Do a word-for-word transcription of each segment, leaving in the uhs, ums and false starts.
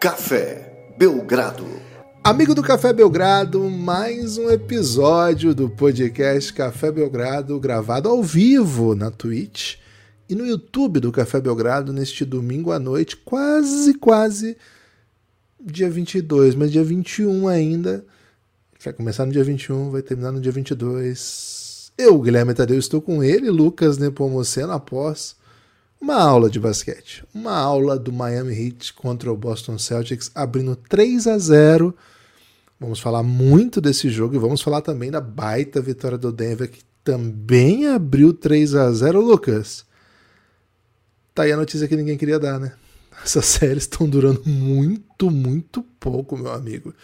Café Belgrado. Amigo do Café Belgrado, mais um episódio do podcast Café Belgrado, gravado ao vivo na Twitch e no YouTube do Café Belgrado neste domingo à noite, quase, quase dia vinte e dois, mas dia vinte e um ainda. Vai começar no dia vinte e um, vai terminar no dia vinte e dois. Eu, Guilherme Tadeu, estou com ele, Lucas Nepomuceno, após uma aula de basquete. Uma aula do Miami Heat contra o Boston Celtics, abrindo três a zero. Vamos falar muito desse jogo e vamos falar também da baita vitória do Denver, que também abriu três a zero. Lucas, tá aí a notícia que ninguém queria dar, né? Essas séries estão durando muito, muito pouco, meu amigo.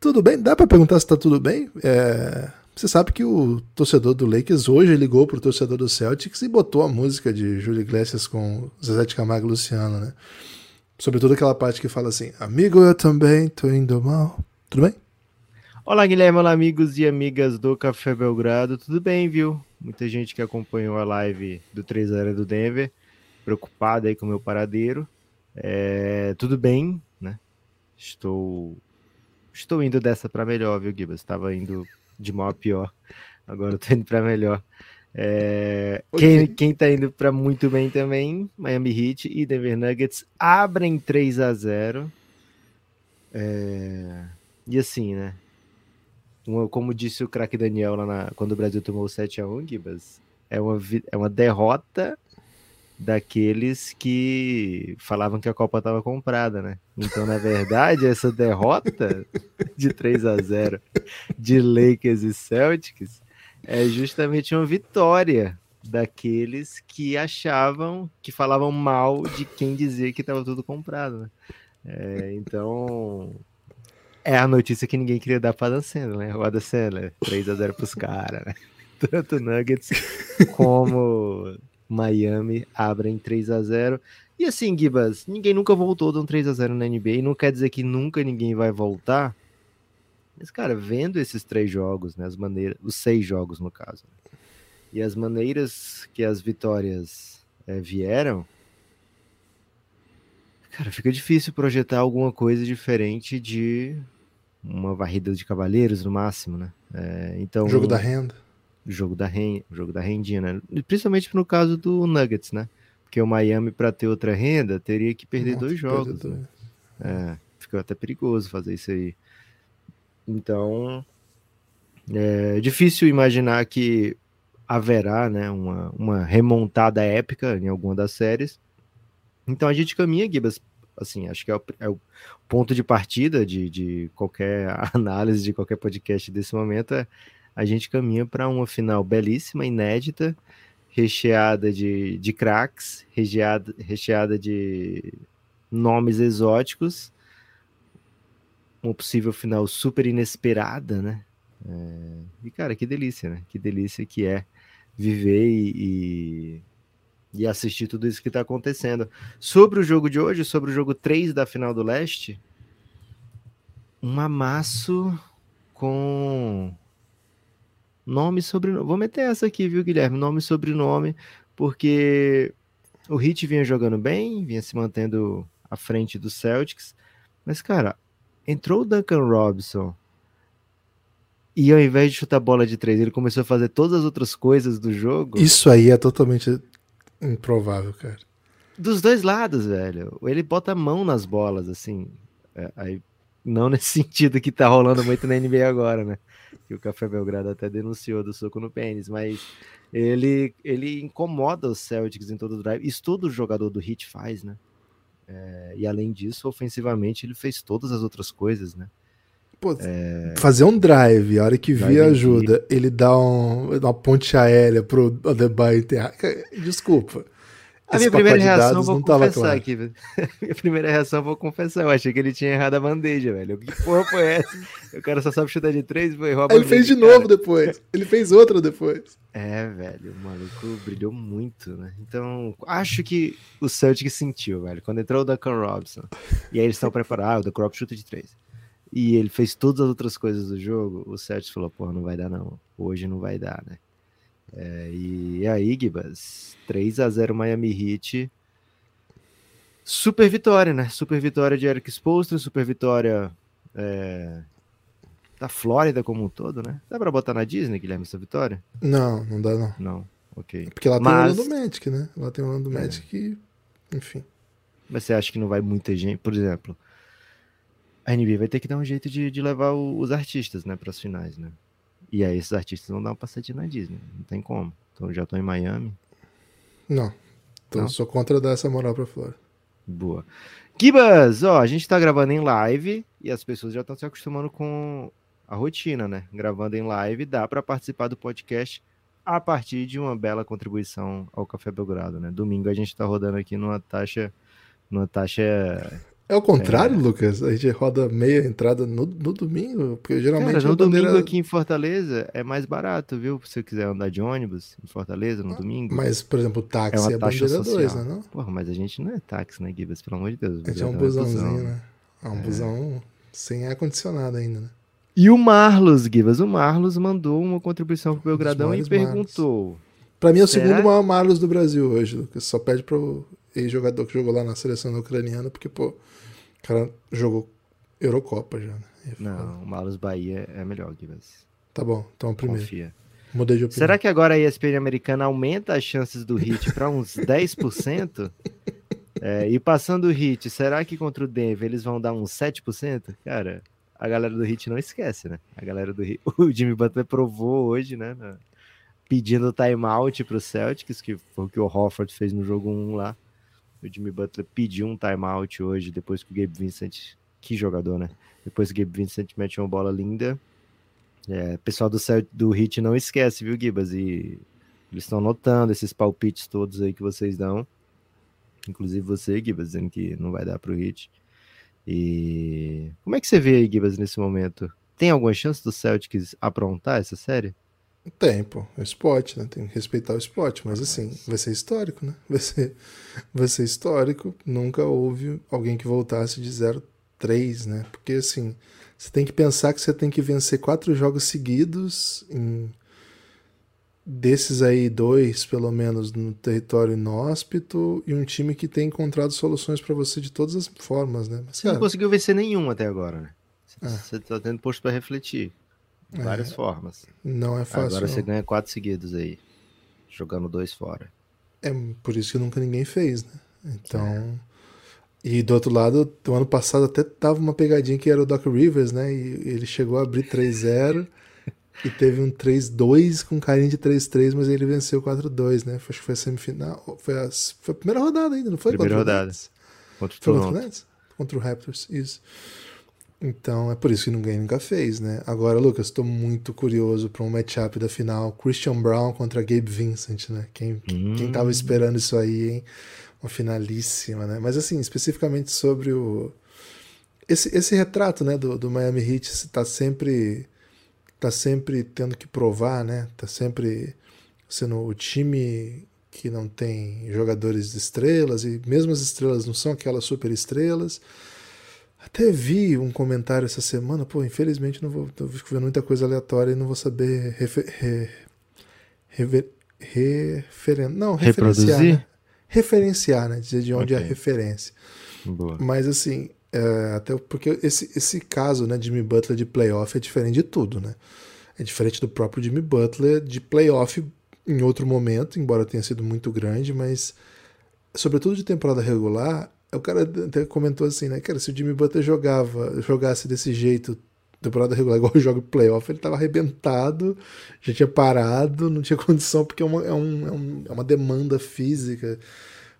Tudo bem? Dá pra perguntar se tá tudo bem? É... Você sabe que o torcedor do Lakers hoje ligou pro torcedor do Celtics e botou a música de Júlio Iglesias com Zezé de Camargo e Luciano, né? Sobretudo aquela parte que fala assim: amigo, eu também tô indo mal. Tudo bem? Olá, Guilherme. Olá, amigos e amigas do Café Belgrado. Tudo bem, viu? Muita gente que acompanhou a live do três a zero do Denver, preocupada aí com o meu paradeiro. É... Tudo bem, né? Estou... Estou indo dessa para melhor, viu, Guibas? Estava indo de mal a pior, agora estou indo para melhor. É... Quem, quem está indo para muito bem também, Miami Heat e Denver Nuggets abrem três a zero. É... E assim, né? Como disse o craque Daniel lá na... quando o Brasil tomou sete a um, Guibas, é uma, vi... é uma derrota daqueles que falavam que a Copa estava comprada, né? Então, na verdade, essa derrota de três a zero de Lakers e Celtics é justamente uma vitória daqueles que achavam, que falavam mal de quem dizia que estava tudo comprado, né? É, então, é a notícia que ninguém queria dar para a Dancena, né? O Adacena, três a zero para os caras, né? Tanto Nuggets como... Miami abrem três a zero. E assim, Guibas, ninguém nunca voltou de um três a zero na N B A, e não quer dizer que nunca ninguém vai voltar. Mas, cara, vendo esses três jogos, né, as maneiras, os seis jogos, no caso, né, e as maneiras que as vitórias é, vieram, cara, fica difícil projetar alguma coisa diferente de uma varrida de cavaleiros, no máximo, né? É, então, jogo da renda. Jogo da, renda, jogo da rendinha, né? Principalmente no caso do Nuggets, né? Porque o Miami, para ter outra renda, teria que perder Nossa, dois jogos. Dois. Né? É, ficou até perigoso fazer isso aí. Então, é difícil imaginar que haverá, né, uma, uma remontada épica em alguma das séries. Então, a gente caminha, Guibas, assim, acho que é o, é o ponto de partida de, de qualquer análise, de qualquer podcast desse momento, é a gente caminha para uma final belíssima, inédita, recheada de, de craques, recheada, recheada de nomes exóticos, uma possível final super inesperada, né? É, e, cara, que delícia, né? Que delícia que é viver e, e, e assistir tudo isso que está acontecendo. Sobre o jogo de hoje, sobre o jogo três da final do Leste, um amasso com... Nome e sobrenome. Vou meter essa aqui, viu, Guilherme? Nome e sobrenome, porque o Heat vinha jogando bem, vinha se mantendo à frente do Celtics, mas, cara, entrou o Duncan Robinson e ao invés de chutar bola de três, ele começou a fazer todas as outras coisas do jogo. Isso aí é totalmente improvável, cara. Dos dois lados, velho. Ele bota a mão nas bolas, assim, é, aí... Não nesse sentido que tá rolando muito na N B A agora, né? Que o Café Belgrado até denunciou do soco no pênis, mas ele, ele incomoda os Celtics em todo o drive. Isso todo jogador do Heat faz, né? É, e além disso, ofensivamente, ele fez todas as outras coisas, né? Pô, é... fazer um drive, a hora que via ajuda, ele dá um, uma ponte aérea pro Adebayo enterrar. Desculpa. A minha primeira reação, vou confessar claro. aqui, velho. Minha primeira reação, vou confessar. Eu achei que ele tinha errado a bandeja, velho. Que porra foi essa? O cara só sabe chutar de três, foi roubar a bandeja. Ele fez de cara. novo depois. Ele fez outra depois. É, velho. O maluco brilhou muito, né? Então, acho que o Celtic sentiu, velho. Quando entrou o Duncan Robinson. E aí eles estão preparados. Ah, o Duncan Robinson chuta de três. E ele fez todas as outras coisas do jogo. O Celtic falou, porra, não vai dar não. Hoje não vai dar, né? É, e aí, Guibas, três a zero Miami Heat, Super vitória, né? Super vitória de Eric Spoelstra, super vitória é, da Flórida como um todo, né? Dá pra botar na Disney, Guilherme, essa vitória? Não, não dá não. Não, ok. Porque lá Mas... tem o Orlando Magic, né? Lá tem o Orlando Magic que, é. enfim. Mas você acha que não vai muita gente? Por exemplo, a N B A vai ter que dar um jeito de, de levar o, os artistas, né, pras finais, né? E aí esses artistas vão dar uma passadinha na Disney, não tem como. Então já estão em Miami. Não, então não? Sou contra dar essa moral pra Flórida. Boa. Gibas, ó, a gente tá gravando em live e as pessoas já estão se acostumando com a rotina, né? Gravando em live, dá para participar do podcast a partir de uma bela contribuição ao Café Belgrado, né? Domingo a gente tá rodando aqui numa taxa... Numa taxa... É o contrário, é... Lucas? A gente roda meia entrada no, no domingo? Porque geralmente... Cara, no domingo bandeira... aqui em Fortaleza é mais barato, viu? Se você quiser andar de ônibus em Fortaleza no ah, domingo... Mas, por exemplo, o táxi é, uma é taxa bandeira dois, né? Não? Porra, mas a gente não é táxi, né, Guibas? Pelo amor de Deus. A gente é um busãozinho, né? É um é... busão sem ar-condicionado ainda, né? E o Marlos, Guibas, o Marlos mandou uma contribuição pro Belgradão e perguntou... Marlos. Pra mim é o Será? segundo maior Marlos do Brasil hoje, Lucas. Só pede pro ex-jogador que jogou lá na seleção ucraniana, porque, pô, o cara jogou Eurocopa já, né? Não, o Marlos Bahia é melhor, Guilherme. Tá bom, então é o primeiro. Confia. Mudei de opinião. Será que agora a E S P N americana aumenta as chances do Heat pra uns dez por cento? É, e passando o Heat, será que contra o Denver eles vão dar uns sete por cento? Cara, a galera do Heat não esquece, né? A galera do Heat... O Jimmy Butler provou hoje, né? Na... pedindo timeout pro Celtics, que foi o que o Horford fez no jogo um lá. O Jimmy Butler pediu um timeout hoje, depois que o Gabe Vincent... Que jogador, né? Depois que o Gabe Vincent meteu uma bola linda. É, pessoal do, Celt... do Heat não esquece, viu, Gibas? E eles estão notando esses palpites todos aí que vocês dão. Inclusive você, Gibas, dizendo que não vai dar pro Heat. E... Como é que você vê aí, Gibas, nesse momento? Tem alguma chance do Celtics aprontar essa série? Tem, pô, é o esporte, né? Tem que respeitar o esporte, mas assim, vai ser histórico, né? Vai ser, vai ser histórico. Nunca houve alguém que voltasse de zero a três, né? Porque assim, você tem que pensar que você tem que vencer quatro jogos seguidos, em... desses aí dois, pelo menos, no território inóspito, e um time que tem encontrado soluções pra você de todas as formas, né? Mas, você cara... não conseguiu vencer nenhum até agora, né? Você ah. tá tendo posto pra refletir. Várias é, formas. Não é fácil. Agora não. Você ganha quatro seguidos aí, jogando dois fora. É por isso que nunca ninguém fez, né? Então... É. E do outro lado, do ano passado até tava uma pegadinha que era o Doc Rivers, né? E ele chegou a abrir três a zero e teve um três a dois com carinho de três a três, mas ele venceu quatro a dois, né? Acho que foi a semifinal... Foi a, foi a primeira rodada ainda, não foi? Primeira rodada. Contra o Toronto. Contra o Raptors, isso. Então é por isso que ninguém nunca fez, né? Agora, Lucas, estou muito curioso para um matchup da final. Christian Brown contra Gabe Vincent, né? Quem, hum. quem tava esperando isso aí, hein? Uma finalíssima, né? Mas assim, especificamente sobre o... Esse, esse retrato, né, do, do Miami Heat está sempre, tá sempre tendo que provar, né? Tá sempre sendo o time que não tem jogadores de estrelas, e mesmo as estrelas não são aquelas super estrelas. Até vi um comentário essa semana, pô, infelizmente não vou, tô vendo muita coisa aleatória e não vou saber refer, re, rever, referen, não, referenciar, né? referenciar, né? Dizer de onde okay. é a referência. Boa. Mas assim, é, até porque esse, esse caso, né, Jimmy Butler de playoff é diferente de tudo, né? É diferente do próprio Jimmy Butler de playoff em outro momento, embora tenha sido muito grande, mas sobretudo de temporada regular. O cara até comentou assim, né? Cara, se o Jimmy Butler jogava, jogasse desse jeito, temporada regular, igual joga playoff, ele tava arrebentado, já tinha parado, não tinha condição, porque é uma, é um, é uma demanda física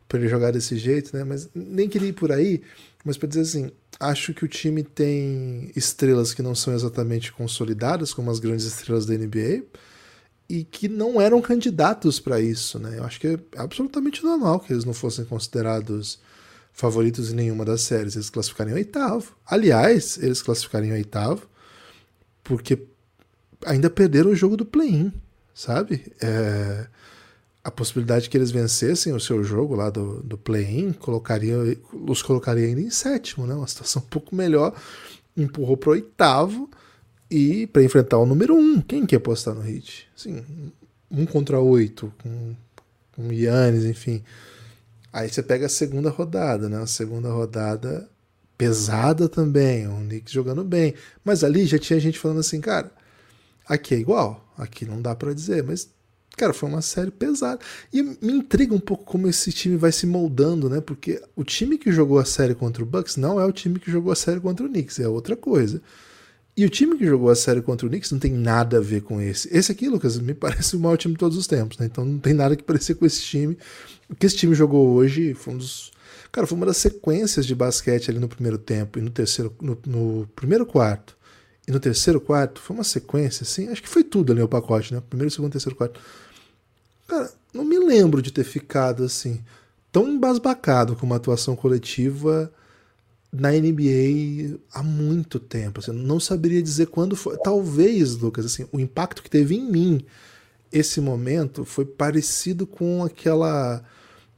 para ele jogar desse jeito, né? Mas nem queria ir por aí, mas para dizer assim, acho que o time tem estrelas que não são exatamente consolidadas, como as grandes estrelas da N B A, e que não eram candidatos para isso, né? Eu acho que é absolutamente normal que eles não fossem considerados favoritos em nenhuma das séries, eles classificarem em oitavo. Aliás, eles classificarem em oitavo porque ainda perderam o jogo do play-in, sabe? É, a possibilidade que eles vencessem o seu jogo lá do, do play-in colocaria, os colocaria ainda em sétimo, né? Uma situação um pouco melhor, empurrou para o oitavo e para enfrentar o número um. Quem quer apostar no Heat? Assim, um contra oito, com, com Giannis, enfim... Aí você pega a segunda rodada, né? A segunda rodada pesada também, o Knicks jogando bem. Mas ali já tinha gente falando assim, cara, aqui é igual, aqui não dá pra dizer, mas, cara, foi uma série pesada. E me intriga um pouco como esse time vai se moldando, né? Porque o time que jogou a série contra o Bucks não é o time que jogou a série contra o Knicks, é outra coisa. E o time que jogou a série contra o Knicks não tem nada a ver com esse. Esse aqui, Lucas, me parece o maior time de todos os tempos, né? Então não tem nada que parecer com esse time. O que esse time jogou hoje foi um dos... Cara, foi uma das sequências de basquete ali no primeiro tempo e no terceiro... No, no primeiro quarto e no terceiro quarto, foi uma sequência, assim... Acho que foi tudo ali o pacote, né? Primeiro, segundo, terceiro, quarto. Cara, não me lembro de ter ficado, assim, tão embasbacado com uma atuação coletiva... na N B A há muito tempo, assim, não saberia dizer quando foi, talvez, Lucas, assim, o impacto que teve em mim esse momento foi parecido com aquela,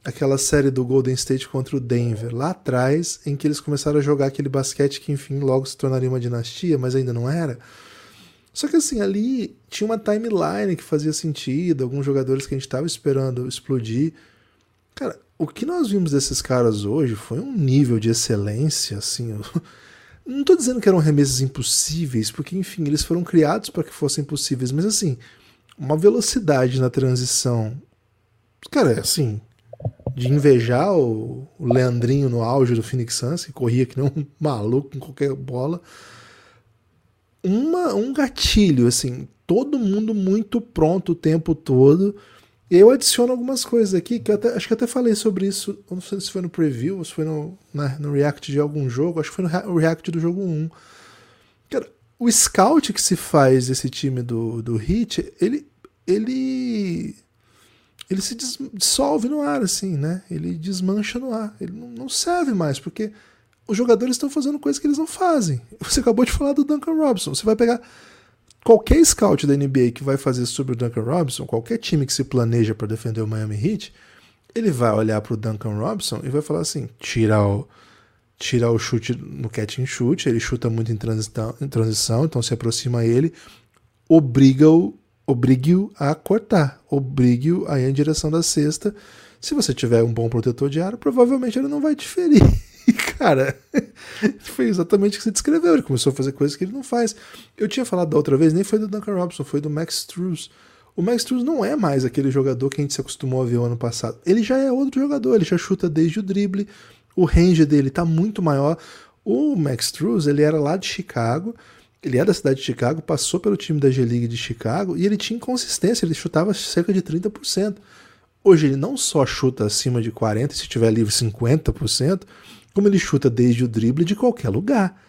aquela série do Golden State contra o Denver, lá atrás, em que eles começaram a jogar aquele basquete que, enfim, logo se tornaria uma dinastia, mas ainda não era. Só que, assim, ali tinha uma timeline que fazia sentido, alguns jogadores que a gente estava esperando explodir. Cara, o que nós vimos desses caras hoje foi um nível de excelência, assim, eu não estou dizendo que eram arremessos impossíveis, porque, enfim, eles foram criados para que fossem possíveis, mas, assim, uma velocidade na transição, cara, assim, de invejar o Leandrinho no auge do Phoenix Suns, que corria que nem um maluco com qualquer bola, uma, um gatilho, assim, todo mundo muito pronto o tempo todo. Eu adiciono algumas coisas aqui, que eu até, acho que até falei sobre isso, não sei se foi no preview, ou se foi no, né, no react de algum jogo, acho que foi no react do jogo um. Cara, o scout que se faz desse time do, do Heat, ele, ele, ele se dissolve no ar, assim, né? Ele desmancha no ar, ele não, não serve mais, porque os jogadores estão fazendo coisas que eles não fazem. Você acabou de falar do Duncan Robinson, você vai pegar... Qualquer scout da N B A que vai fazer sobre o Duncan Robinson, qualquer time que se planeja para defender o Miami Heat, ele vai olhar para o Duncan Robinson e vai falar assim, tira o, tira o chute no catch and shoot, ele chuta muito em transição, em transição, então se aproxima a ele, obriga-o, obrigue-o a cortar, obrigue-o a ir em direção da cesta. Se você tiver um bom protetor de aro, provavelmente ele não vai te ferir. E, cara, foi exatamente o que você descreveu. Ele começou a fazer coisas que ele não faz. Eu tinha falado da outra vez, nem foi do Duncan Robinson, foi do Max Strus. O Max Strus não é mais aquele jogador que a gente se acostumou a ver o ano passado. Ele já é outro jogador, ele já chuta desde o drible. O range dele tá muito maior. O Max Strus, ele era lá de Chicago, ele é da cidade de Chicago, passou pelo time da G-League de Chicago e ele tinha inconsistência, ele chutava cerca de trinta por cento. Hoje ele não só chuta acima de quarenta por cento, se tiver livre cinquenta por cento, como ele chuta desde o drible de qualquer lugar.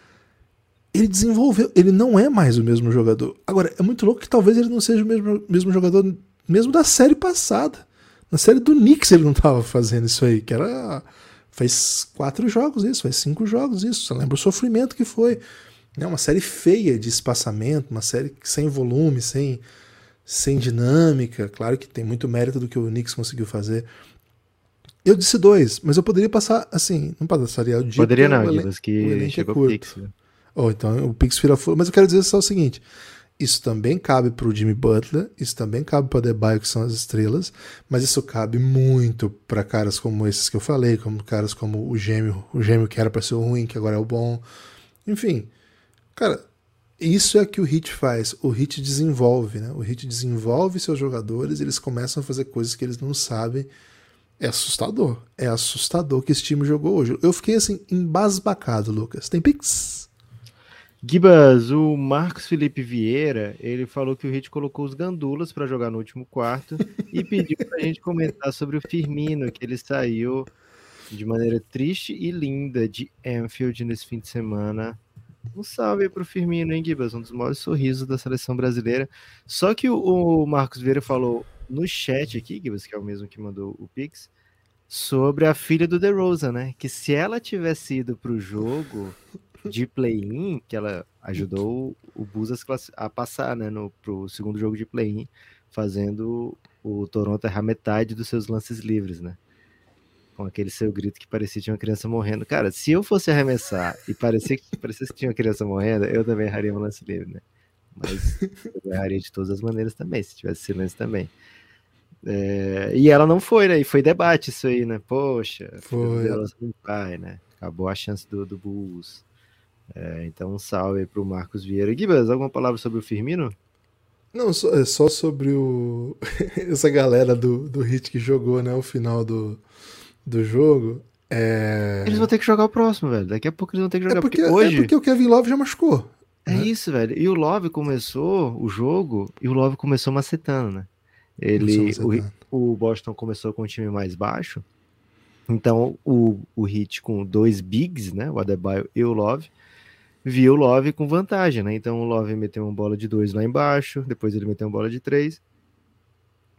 Ele desenvolveu, ele não é mais o mesmo jogador. Agora, é muito louco que talvez ele não seja o mesmo, mesmo jogador mesmo da série passada. Na série do Knicks ele não estava fazendo isso aí, que era... Faz quatro jogos isso, faz cinco jogos isso, você lembra o sofrimento que foi. Né? Uma série feia de espaçamento, uma série sem volume, sem, sem dinâmica. Claro que tem muito mérito do que o Knicks conseguiu fazer. Eu disse dois, mas eu poderia passar, assim, não passaria o dia... Poderia não, Divas, que chegou o Pix. Ou então o Pix vira fogo, mas eu quero dizer só o seguinte, isso também cabe pro Jimmy Butler, isso também cabe pro Adebayo, que são as estrelas, mas isso cabe muito para caras como esses que eu falei, como caras como o gêmeo, o gêmeo que era para ser o ruim, que agora é o bom, enfim, cara... Isso é o que o Heat faz, o Heat desenvolve, né? O Heat desenvolve seus jogadores, eles começam a fazer coisas que eles não sabem. É assustador, é assustador que esse time jogou hoje. Eu fiquei assim, embasbacado, Lucas. Tem pix? Gibas, o Marcos Felipe Vieira, ele falou que o Heat colocou os gandulas para jogar no último quarto e pediu pra gente comentar sobre o Firmino, que ele saiu de maneira triste e linda de Anfield nesse fim de semana. Um salve aí pro Firmino, hein, Gibas? Um dos maiores sorrisos da seleção brasileira. Só que o, o Marcos Vieira falou no chat aqui, Gibas, que é o mesmo que mandou o Pix, sobre a filha do DeRozan, né? Que se ela tivesse ido pro jogo de play-in, que ela ajudou o Bulls a passar, né, no, pro segundo jogo de play-in, fazendo o Toronto errar metade dos seus lances livres, né? Com aquele seu grito que parecia que tinha uma criança morrendo. Cara, se eu fosse arremessar e parecia que, parecia que tinha uma criança morrendo, eu também erraria um lance livre, né? Mas eu erraria de todas as maneiras também, se tivesse silêncio também. É, e ela não foi, né? E foi debate isso aí, né? Poxa, foi. Ela não vai, né? Acabou a chance do, do Bulls. É, então, um salve aí pro Marcos Vieira. Guibas, alguma palavra sobre o Firmino? Não, só, só sobre o... essa galera do, do Hit que jogou, né? O final do, do jogo. É... Eles vão ter que jogar o próximo, velho. Daqui a pouco eles vão ter que jogar. É porque, porque hoje... é porque o Kevin Love já machucou. É, né? Isso, velho. E o Love começou o jogo e o Love começou macetando, né? Ele, o, o Boston começou com um time mais baixo, então o, o Heat com dois bigs, né, o Adebayo e o Love, viu o Love com vantagem, né, então o Love meteu uma bola de dois lá embaixo, depois ele meteu uma bola de três,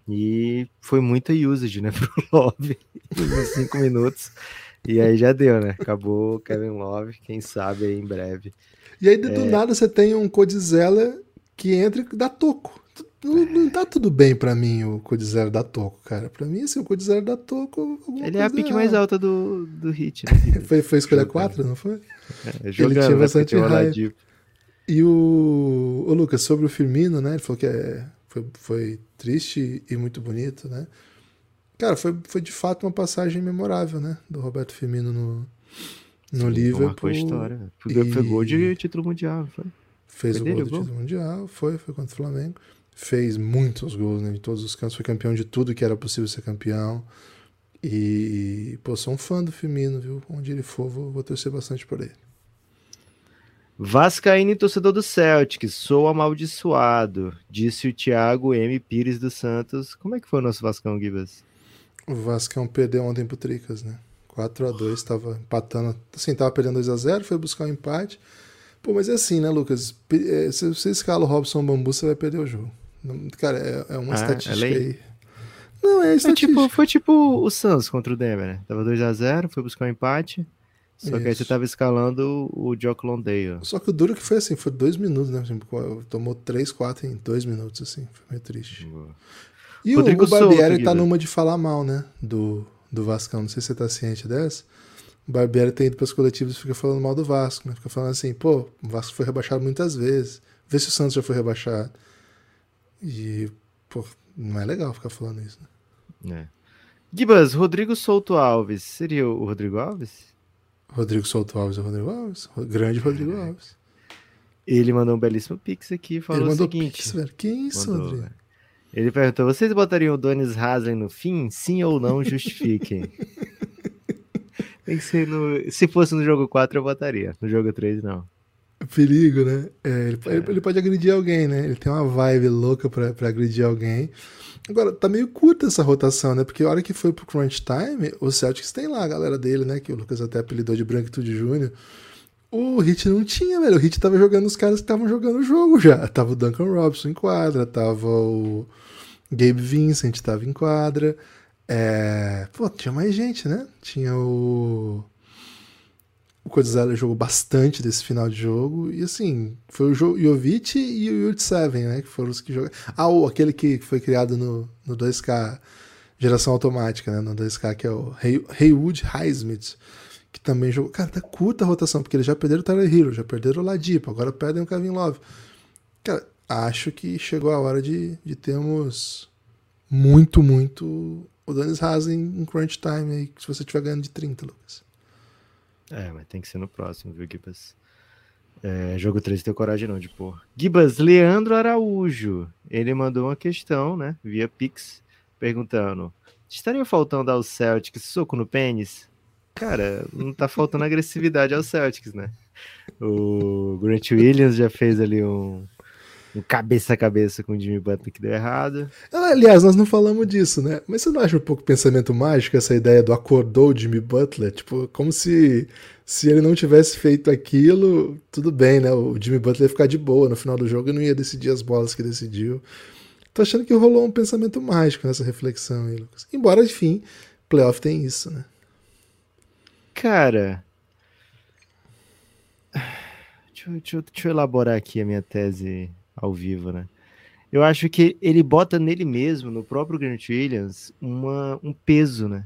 e foi muita usage, né, pro Love, em cinco minutos, e aí já deu, né, acabou o Kevin Love, quem sabe aí em breve. E aí do é... nada você tem um Codzella que entra e dá toco. Não, não tá tudo bem pra mim o Codzera da Toco, cara. Pra mim, assim, o Codzera da Toco... Ele é a pique mais alta do, do hit, né? foi, foi escolha quatro, não foi? É, jogando, ele tinha bastante hype. E o, o Lucas, sobre o Firmino, né? Ele falou que é, foi, foi triste e muito bonito, né? Cara, foi, foi de fato uma passagem memorável, né? Do Roberto Firmino no, no Liverpool. Marcou a história. E... Foi gol de título mundial, foi? Fez foi o gol do título mundial, foi, foi contra o Flamengo. Fez muitos gols, né, de todos os cantos, foi campeão de tudo que era possível ser campeão, e, pô, sou um fã do Firmino, viu, onde ele for, vou, vou torcer bastante por ele. Vascaíno e torcedor do Celtics, sou amaldiçoado, disse o Thiago M. Pires dos Santos. Como é que foi o nosso Vascão, Guibas? O Vascão perdeu ontem pro Tricas, né, quatro a dois, estava empatando, assim, estava perdendo dois a zero, foi buscar um empate. Pô, mas é assim, né, Lucas, se você escala o Robson Bambu, você vai perder o jogo. Cara, é, é uma ah, estatística é aí. Não, é estatística. É tipo, foi tipo o Suns contra o Denver, né? Tava dois a zero, foi buscar um empate. Só Isso. que aí você tava escalando o Jock Landale. Só que o duro que foi assim, foi dois minutos, né? Tomou três, quatro em dois minutos, assim. Foi meio triste. Boa. E Rodrigo o, o Barbieri tá numa de falar mal, né? Do, do Vascão. Não sei se você tá ciente dessa. O Barbieri tem ido pras coletivas e fica falando mal do Vasco, né? Fica falando assim, pô, o Vasco foi rebaixado muitas vezes. Vê se o Santos já foi rebaixado. E, pô, não é legal ficar falando isso, né? É. Guibas, Rodrigo Souto Alves, seria o Rodrigo Alves? Rodrigo Souto Alves é o Rodrigo Alves, o grande Rodrigo é. Alves. Ele mandou um belíssimo pix aqui, falou Ele mandou o seguinte... Pix, velho. Que isso, mandou, Rodrigo? Velho. Ele perguntou, vocês botariam o Donis Haslem no fim? Sim ou não, justifiquem. Tem que ser no... Se fosse no jogo quatro, eu botaria. No jogo três, não. Perigo, né? É, ele, é. ele pode agredir alguém, né? Ele tem uma vibe louca pra, pra agredir alguém. Agora, tá meio curta essa rotação, né? Porque a hora que foi pro crunch time, o Celtics tem lá a galera dele, né? Que o Lucas até apelidou de Branquitude Júnior. O Heat não tinha, velho. O Heat tava jogando os caras que estavam jogando o jogo já. Tava o Duncan Robinson em quadra, tava o Gabe Vincent, tava em quadra. É... Pô, tinha mais gente, né? Tinha o... O Codzella jogou bastante desse final de jogo. E assim, foi o Jovic e o Yurtseven, né? Que foram os que jogaram. Ah, o, aquele que foi criado no, no dois K, geração automática, né? No dois K, que é o Haywood Highsmith, que também jogou. Cara, tá curta a rotação, porque eles já perderam o Tyler Hero, já perderam o Ladipo, agora perdem o Kevin Love. Cara, acho que chegou a hora de, de termos muito, muito o Donis Haslem em crunch time aí, se você estiver ganhando de trinta, Lucas. É, mas tem que ser no próximo, viu, Guibas? É, jogo três, tem coragem não de pôr. Guibas, Leandro Araújo, ele mandou uma questão, né, via Pix, perguntando, estaria faltando ao Celtics soco no pênis? Cara, não tá faltando agressividade ao Celtics, né? O Grant Williams já fez ali um... Um cabeça a cabeça com o Jimmy Butler que deu errado. Aliás, nós não falamos disso, né? Mas você não acha um pouco pensamento mágico essa ideia do acordou o Jimmy Butler? Tipo, como se, se ele não tivesse feito aquilo, tudo bem, né? O Jimmy Butler ia ficar de boa no final do jogo e não ia decidir as bolas que decidiu. Tô achando que rolou um pensamento mágico nessa reflexão aí, Lucas. Embora, enfim, playoff tem isso, né? Cara... Deixa, deixa, deixa eu elaborar aqui a minha tese... ao vivo, né? Eu acho que ele bota nele mesmo, no próprio Grant Williams, uma, um peso, né?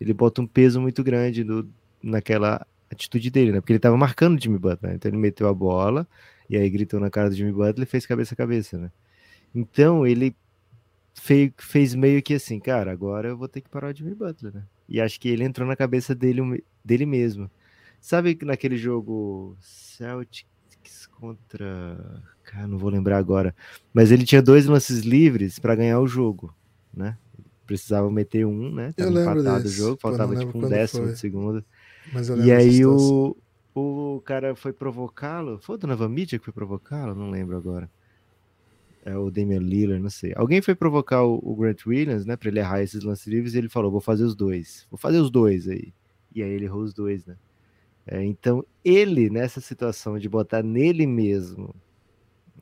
Ele bota um peso muito grande do, naquela atitude dele, né? Porque ele tava marcando o Jimmy Butler, né? Então ele meteu a bola, e aí gritou na cara do Jimmy Butler e fez cabeça a cabeça, né? Então ele fez, fez meio que assim, cara, agora eu vou ter que parar o Jimmy Butler, né? E acho que ele entrou na cabeça dele, dele mesmo. Sabe que naquele jogo Celtics contra... Cara, não vou lembrar agora. Mas ele tinha dois lances livres para ganhar o jogo, né? Precisava meter um, né? Tava empatado desse. O jogo, faltava tipo um décimo foi. de segundo. Mas eu e aí o, o cara foi provocá-lo. Foi o Donovan Mitchell que foi provocá-lo? Não lembro agora. É o Damian Lillard, não sei. Alguém foi provocar o, o Grant Williams, né? Pra ele errar esses lances livres e ele falou, vou fazer os dois. Vou fazer os dois aí. E aí ele errou os dois, né? É, então ele, nessa situação de botar nele mesmo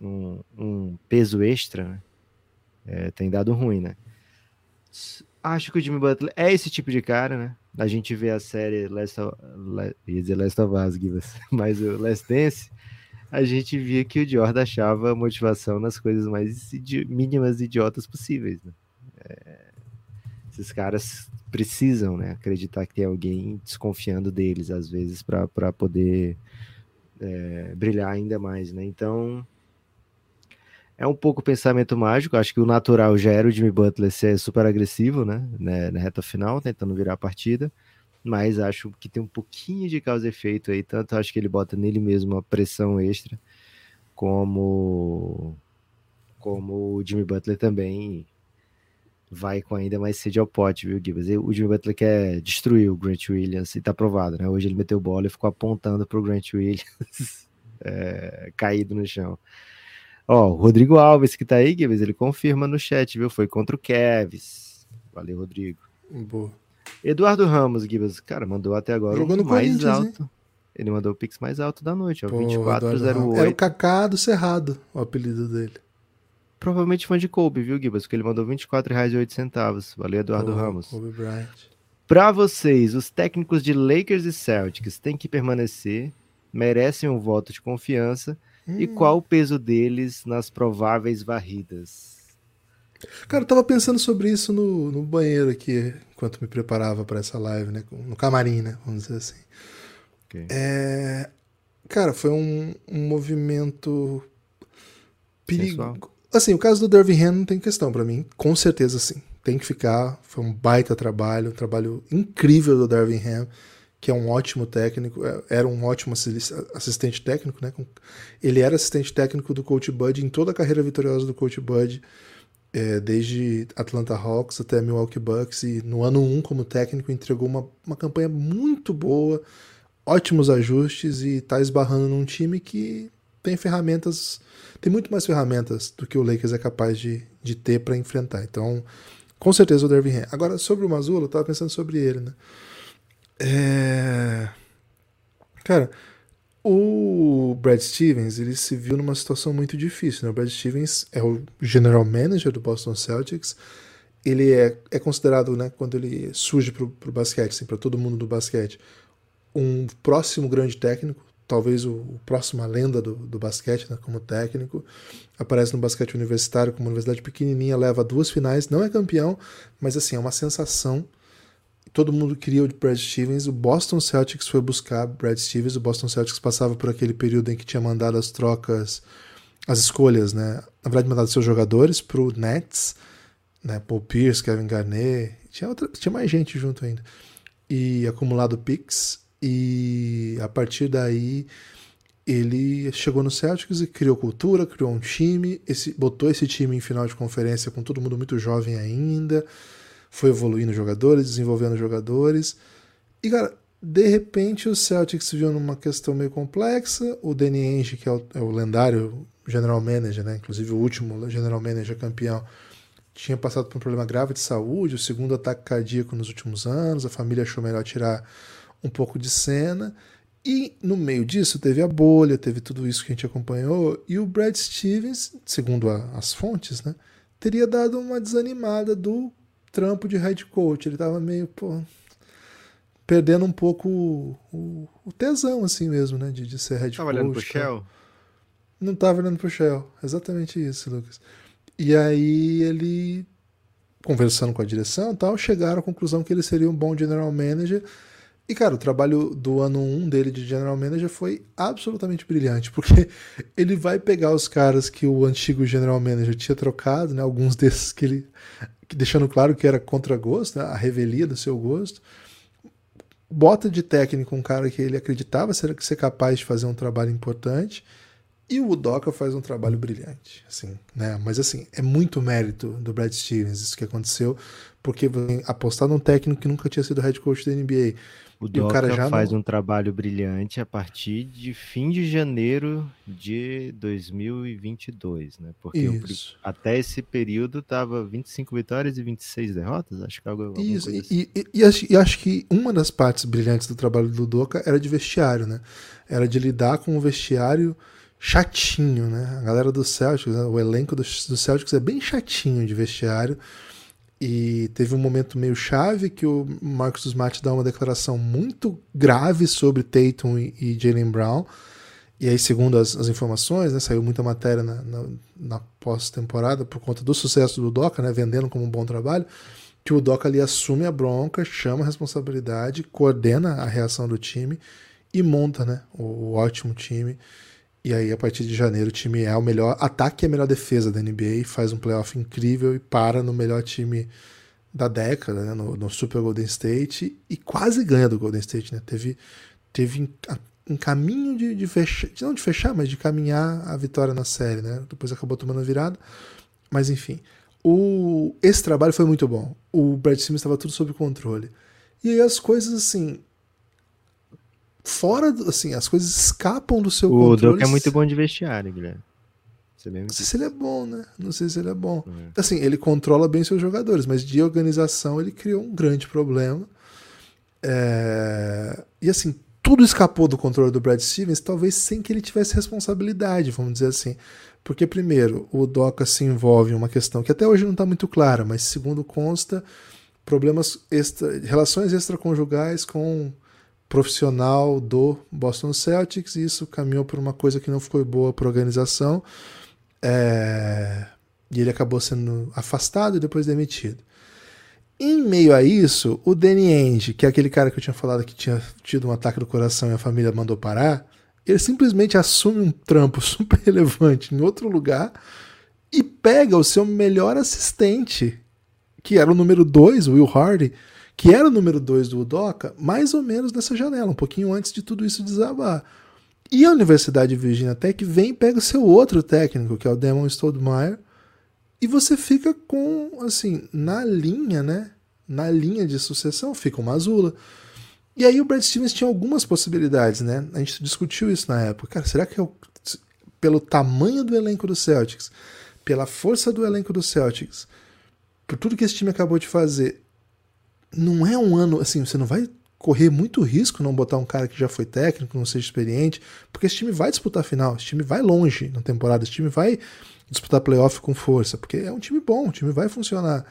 um, um peso extra, né? É, tem dado ruim, né? Acho que o Jimmy Butler é esse tipo de cara, né? A gente vê a série Last of, ia dizer Last of Us, mas o Last Dance, a gente via que o Jordan achava motivação nas coisas mais idi- mínimas e idiotas possíveis, né? É, esses caras precisam, né, acreditar que tem alguém desconfiando deles, às vezes, para poder é, brilhar ainda mais, né? Então... é um pouco pensamento mágico, acho que o natural já era o Jimmy Butler ser super agressivo, né, na reta final, tentando virar a partida, mas acho que tem um pouquinho de causa e efeito aí, tanto acho que ele bota nele mesmo uma pressão extra, como, como o Jimmy Butler também vai com ainda mais sede ao pote, viu, Gibbs? O Jimmy Butler quer destruir o Grant Williams e tá provado, né, hoje ele meteu bola e ficou apontando pro Grant Williams é, caído no chão. Ó, oh, o Rodrigo Alves que tá aí, Guilherme, ele confirma no chat, viu? Foi contra o Cavs. Valeu, Rodrigo. Boa. Eduardo Ramos, Guilherme, cara, mandou até agora jogando o mais alto. Hein? Ele mandou o pix mais alto da noite, ó, vinte e quatro zero oito. Era o Kaká do Cerrado, o apelido dele. Provavelmente fã de Kobe, viu, Guilherme? Porque ele mandou vinte e quatro reais e oito centavos. Valeu, Eduardo Boa, Ramos. Kobe Bryant. Pra vocês, os técnicos de Lakers e Celtics têm que permanecer, merecem um voto de confiança. E qual o peso deles nas prováveis varridas? Cara, eu tava pensando sobre isso no, no banheiro aqui, enquanto me preparava para essa live, né? No camarim, né? Vamos dizer assim. Okay. É... Cara, foi um, um movimento perigoso. Assim, o caso do Darvin Ham não tem questão para mim. Com certeza, sim. Tem que ficar. Foi um baita trabalho, um trabalho incrível do Darvin Ham, que é um ótimo técnico, era um ótimo assistente técnico, né? Ele era assistente técnico do Coach Bud em toda a carreira vitoriosa do Coach Bud, é, desde Atlanta Hawks até Milwaukee Bucks, e no ano um como técnico entregou uma, uma campanha muito boa, ótimos ajustes, e tá esbarrando num time que tem ferramentas, tem muito mais ferramentas do que o Lakers é capaz de, de ter para enfrentar. Então, com certeza o Darvin Ham. Agora, sobre o Mazzulla, eu tava pensando sobre ele, né? É... Cara, o Brad Stevens, ele se viu numa situação muito difícil, né? O Brad Stevens é o general manager do Boston Celtics. Ele é, é considerado, né, quando ele surge pro, pro basquete, assim, para todo mundo do basquete, um próximo grande técnico, talvez o, o próximo a lenda do, do basquete, né, como técnico. Aparece no basquete universitário, como uma universidade pequenininha, leva duas finais, não é campeão, mas assim, é uma sensação. Todo mundo queria o Brad Stevens, o Boston Celtics foi buscar Brad Stevens, o Boston Celtics passava por aquele período em que tinha mandado as trocas, as escolhas, né? Na verdade, mandado seus jogadores pro Nets, né? Paul Pierce, Kevin Garnett, tinha, outra, tinha mais gente junto ainda, e acumulado picks, e a partir daí ele chegou no Celtics e criou cultura, criou um time, esse, botou esse time em final de conferência com todo mundo muito jovem ainda, foi evoluindo jogadores, desenvolvendo jogadores, e cara, de repente o Celtics se viu numa questão meio complexa, o Danny Ainge, que é o, é o lendário general manager, né, inclusive o último general manager campeão, tinha passado por um problema grave de saúde, o segundo ataque cardíaco nos últimos anos, a família achou melhor tirar um pouco de cena, e no meio disso teve a bolha, teve tudo isso que a gente acompanhou, e o Brad Stevens, segundo a, as fontes, né, teria dado uma desanimada do trampo de head coach, ele tava meio, pô, perdendo um pouco o, o, o tesão, assim mesmo, né, de, de ser head tava coach. Tava olhando pro Shell? Não tava olhando pro Shell, exatamente isso, Lucas. E aí ele, conversando com a direção e tal, chegaram à conclusão que ele seria um bom general manager, E, cara, o trabalho do ano um dele de General Manager foi absolutamente brilhante, porque ele vai pegar os caras que o antigo General Manager tinha trocado, né, alguns desses que ele... deixando claro que era contra gosto, né, a revelia do seu gosto, bota de técnico um cara que ele acreditava ser, ser capaz de fazer um trabalho importante, e o Udoka faz um trabalho brilhante, assim, né? Mas assim, é muito mérito do Brad Stevens isso que aconteceu, porque apostar num técnico que nunca tinha sido head coach da N B A. O Udoka faz não... um trabalho brilhante a partir de fim de janeiro de dois mil e vinte e dois, né? Porque eu, até esse período tava vinte e cinco vitórias e vinte e seis derrotas, acho que algo Isso, e, assim. e, e, e, acho, e acho que uma das partes brilhantes do trabalho do Udoka era de vestiário, né? Era de lidar com o vestiário chatinho, né? A galera do Celtics, né? O elenco do, do Celtics é bem chatinho de vestiário. E teve um momento meio chave que o Marcus Smart dá uma declaração muito grave sobre Tatum e, e Jaylen Brown. E aí, segundo as, as informações, né, saiu muita matéria na, na, na pós-temporada por conta do sucesso do Udoka, né, vendendo como um bom trabalho, que o Udoka ali assume a bronca, chama a responsabilidade, coordena a reação do time e monta, né, o, o ótimo time. E aí, a partir de janeiro, o time é o melhor ataque e a melhor defesa da N B A, faz um playoff incrível e para no melhor time da década, né? no, no Super Golden State, e quase ganha do Golden State, né? Teve, teve um caminho de, de fechar, não de fechar, mas de caminhar a vitória na série, né? Depois acabou tomando a virada, mas enfim. O, esse trabalho foi muito bom. O Brad Stevens estava tudo sob controle. E aí as coisas, assim... fora, do, assim, as coisas escapam do seu o controle. O Doc é muito bom de vestiário, Guilherme. Você não sei se ele é bom, né? Não sei se ele é bom. É. Assim, ele controla bem seus jogadores, mas de organização ele criou um grande problema. É... E assim, tudo escapou do controle do Brad Stevens, talvez sem que ele tivesse responsabilidade, vamos dizer assim. Porque, primeiro, o Doc se envolve em uma questão que até hoje não está muito clara, mas segundo consta, problemas extra... relações extraconjugais com... profissional do Boston Celtics, e isso caminhou por uma coisa que não ficou boa para a organização, é... e ele acabou sendo afastado e depois demitido. Em meio a isso, o Danny Ainge, que é aquele cara que eu tinha falado que tinha tido um ataque do coração e a família mandou parar, ele simplesmente assume um trampo super relevante em outro lugar e pega o seu melhor assistente, que era o número dois, o Will Hardy, que era o número dois do Udoka, mais ou menos nessa janela, um pouquinho antes de tudo isso desabar. E a Universidade de Virginia Tech vem e pega o seu outro técnico, que é o Damon Stoudemire, e você fica com, assim, na linha, né? Na linha de sucessão, fica o Mazzulla. E aí o Brad Stevens tinha algumas possibilidades, né? A gente discutiu isso na época. Cara, será que eu, pelo tamanho do elenco do Celtics, pela força do elenco do Celtics, por tudo que esse time acabou de fazer, não é um ano, assim, você não vai correr muito risco não botar um cara que já foi técnico, não seja experiente, porque esse time vai disputar a final, esse time vai longe na temporada, esse time vai disputar playoff com força, porque é um time bom, o time vai funcionar.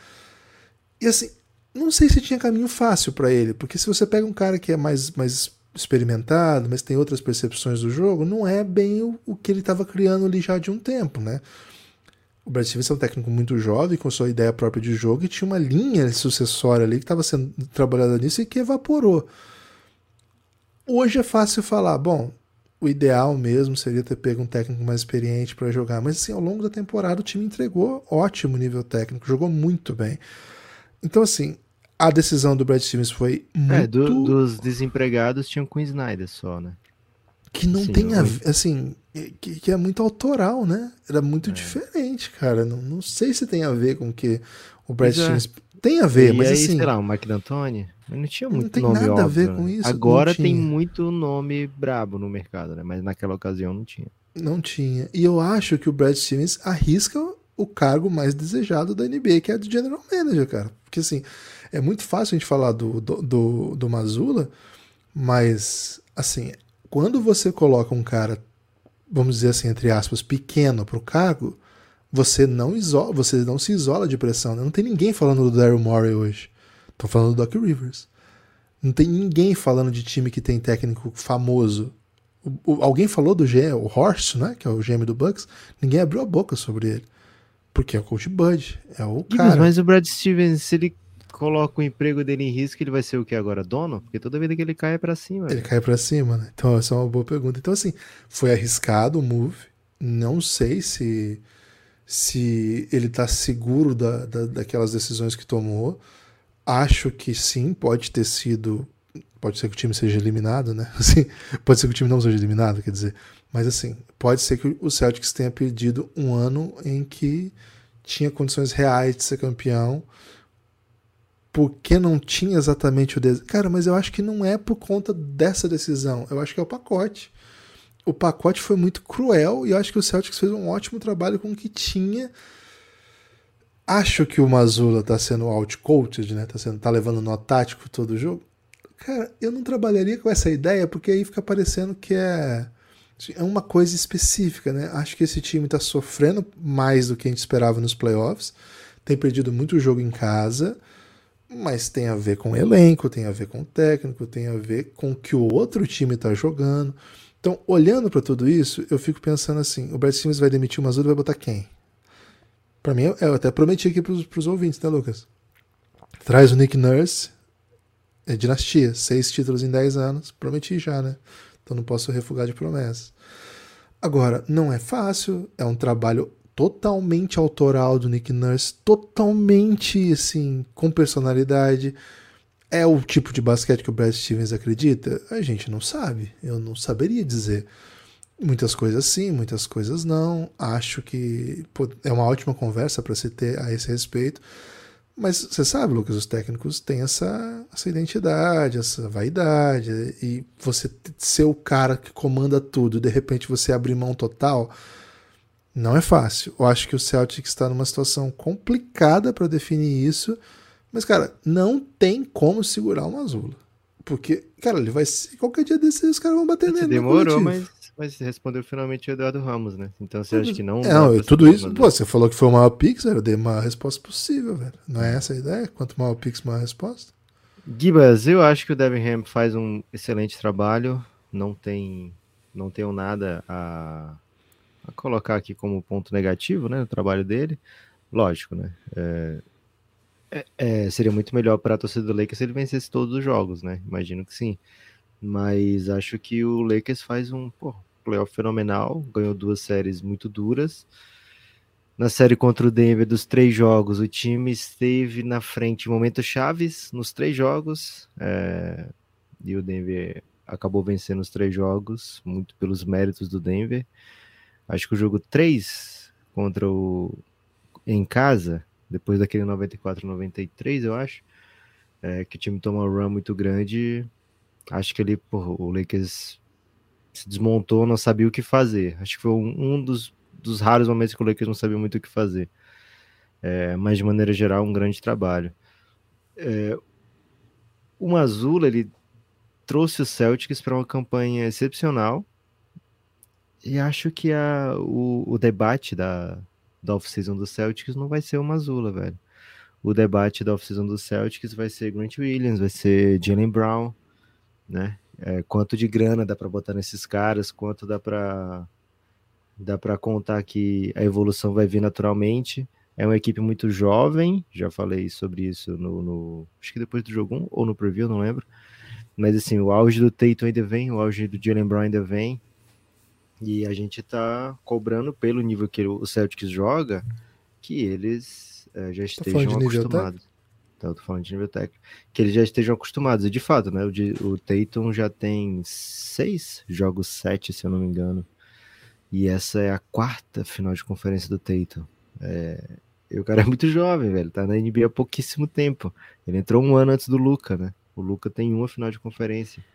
E assim, não sei se tinha caminho fácil para ele, porque se você pega um cara que é mais, mais experimentado, mas tem outras percepções do jogo, não é bem o, o que ele estava criando ali já de um tempo, né? O Brad Stevens é um técnico muito jovem, com sua ideia própria de jogo, e tinha uma linha sucessória ali que estava sendo trabalhada nisso e que evaporou. Hoje é fácil falar, bom, o ideal mesmo seria ter pego um técnico mais experiente para jogar, mas assim, ao longo da temporada o time entregou ótimo nível técnico, jogou muito bem. Então assim, a decisão do Brad Stevens foi muito... É, do, dos desempregados tinha o Quinn Snyder só, né? Que não Sim, tem a ver, assim... Que, que é muito autoral, né? Era muito é. diferente, cara. Não, não sei se tem a ver com o que o Brad Stevens... Tem a ver, e mas aí, assim... sei lá, o Mike D'Antoni? Mas não tinha muito não tem nome nada óbvio, a ver né? com isso. Agora tem muito nome brabo no mercado, né? Mas naquela ocasião não tinha. Não tinha. E eu acho que o Brad Stevens arrisca o cargo mais desejado da N B A, que é do General Manager, cara. Porque, assim, é muito fácil a gente falar do, do, do, do Mazzulla, mas, assim, quando você coloca um cara... vamos dizer assim, entre aspas, pequeno para o cargo, você não, isola, você não se isola de pressão. Né? Não tem ninguém falando do Daryl Morey hoje. Estão falando do Doc Rivers. Não tem ninguém falando de time que tem técnico famoso. O, o, alguém falou do G, o Horst, né, que é o G M do Bucks, ninguém abriu a boca sobre ele. Porque é o Coach Bud, é o cara. Mas o Brad Stevens, ele coloca o emprego dele em risco, ele vai ser o que agora? Dono? Porque toda vida que ele cai é pra cima. Ele cai pra cima, né? Então, essa é uma boa pergunta. Então, assim, foi arriscado o move. Não sei se, se ele tá seguro da, da, daquelas decisões que tomou. Acho que sim, pode ter sido... Pode ser que o time seja eliminado, né? Assim, pode ser que o time não seja eliminado, quer dizer. Mas, assim, pode ser que o Celtics tenha perdido um ano em que tinha condições reais de ser campeão, porque não tinha exatamente o desejo. Cara, mas eu acho que não é por conta dessa decisão. Eu acho que é o pacote. O pacote foi muito cruel e eu acho que o Celtics fez um ótimo trabalho com o que tinha. Acho que o Mazzulla tá sendo outcoached, né? Tá, sendo, tá levando nó tático todo o jogo. Cara, eu não trabalharia com essa ideia, porque aí fica parecendo que é, é uma coisa específica, né? Acho que esse time tá sofrendo mais do que a gente esperava nos playoffs, tem perdido muito jogo em casa, mas tem a ver com o elenco, tem a ver com o técnico, tem a ver com o que o outro time tá jogando. Então, olhando para tudo isso, eu fico pensando assim, o Brad Stevens vai demitir o Mazzulla e vai botar quem? Para mim, eu até prometi aqui pros, pros ouvintes, né, Lucas? Traz o Nick Nurse... É dinastia, seis títulos em dez anos, prometi já, né? Então não posso refugar de promessas. Agora, não é fácil, é um trabalho totalmente autoral do Nick Nurse, totalmente, assim, com personalidade. É o tipo de basquete que o Brad Stevens acredita? A gente não sabe, eu não saberia dizer. Muitas coisas sim, muitas coisas não. Acho que pô, é uma ótima conversa para se ter a esse respeito. Mas você sabe, Lucas, os técnicos têm essa, essa identidade, essa vaidade, e você ser o cara que comanda tudo, de repente você abrir mão total, não é fácil. Eu acho que o Celtics está numa situação complicada para definir isso, mas, cara, não tem como segurar o Mazzulla. Porque, cara, ele vai qualquer dia desses os caras vão bater nele. Demorou, mas... Mas respondeu finalmente o Eduardo Ramos, né? Então você acha que não... É, não, tudo isso... Pô, você falou que foi o maior pix, eu dei a maior resposta possível, velho. Não é essa a ideia? Quanto maior pix, maior resposta? Gibas, eu acho que o Darvin Ham faz um excelente trabalho. Não tem... Não tenho nada a, a colocar aqui como ponto negativo, né? O trabalho dele. Lógico, né? É, é, é, seria muito melhor para a torcida do Lakers se ele vencesse todos os jogos, né? Imagino que sim. Mas acho que o Lakers faz um... Pô, playoff fenomenal, ganhou duas séries muito duras. Na série contra o Denver, dos três jogos, o time esteve na frente em momentos chaves nos três jogos, é... e o Denver acabou vencendo os três jogos, muito pelos méritos do Denver. Acho que o jogo três contra o... em casa, depois daquele noventa e quatro a noventa e três, eu acho, é... que o time toma um run muito grande. Acho que ali, porra, o Lakers... se desmontou, não sabia o que fazer. Acho que foi um, um dos, dos raros momentos que o Lakers não sabia muito o que fazer. É, mas, de maneira geral, um grande trabalho. É, o Mazzulla, ele trouxe o Celtics para uma campanha excepcional e acho que a, o, o debate da, da off-season do Celtics não vai ser o Mazzulla, velho. O debate da off-season do Celtics vai ser Grant Williams, vai ser Jaylen Brown, né? É, quanto de grana dá para botar nesses caras, quanto dá para dá para contar que a evolução vai vir naturalmente. É uma equipe muito jovem, já falei sobre isso no, no acho que depois do jogo um ou no preview, não lembro, mas assim, o auge do Tatum ainda vem, o auge do Jaylen Brown ainda vem, e a gente tá cobrando pelo nível que o Celtics joga, que eles é, já estejam acostumados. Então, eu tô falando de nível técnico, que eles já estejam acostumados, e de fato, né, o, o Tatum já tem seis jogos, sete, se eu não me engano, e essa é a quarta final de conferência do Tatum, é, e o cara é muito jovem, velho, tá na N B A há pouquíssimo tempo, ele entrou um ano antes do Luka, né, o Luka tem uma final de conferência,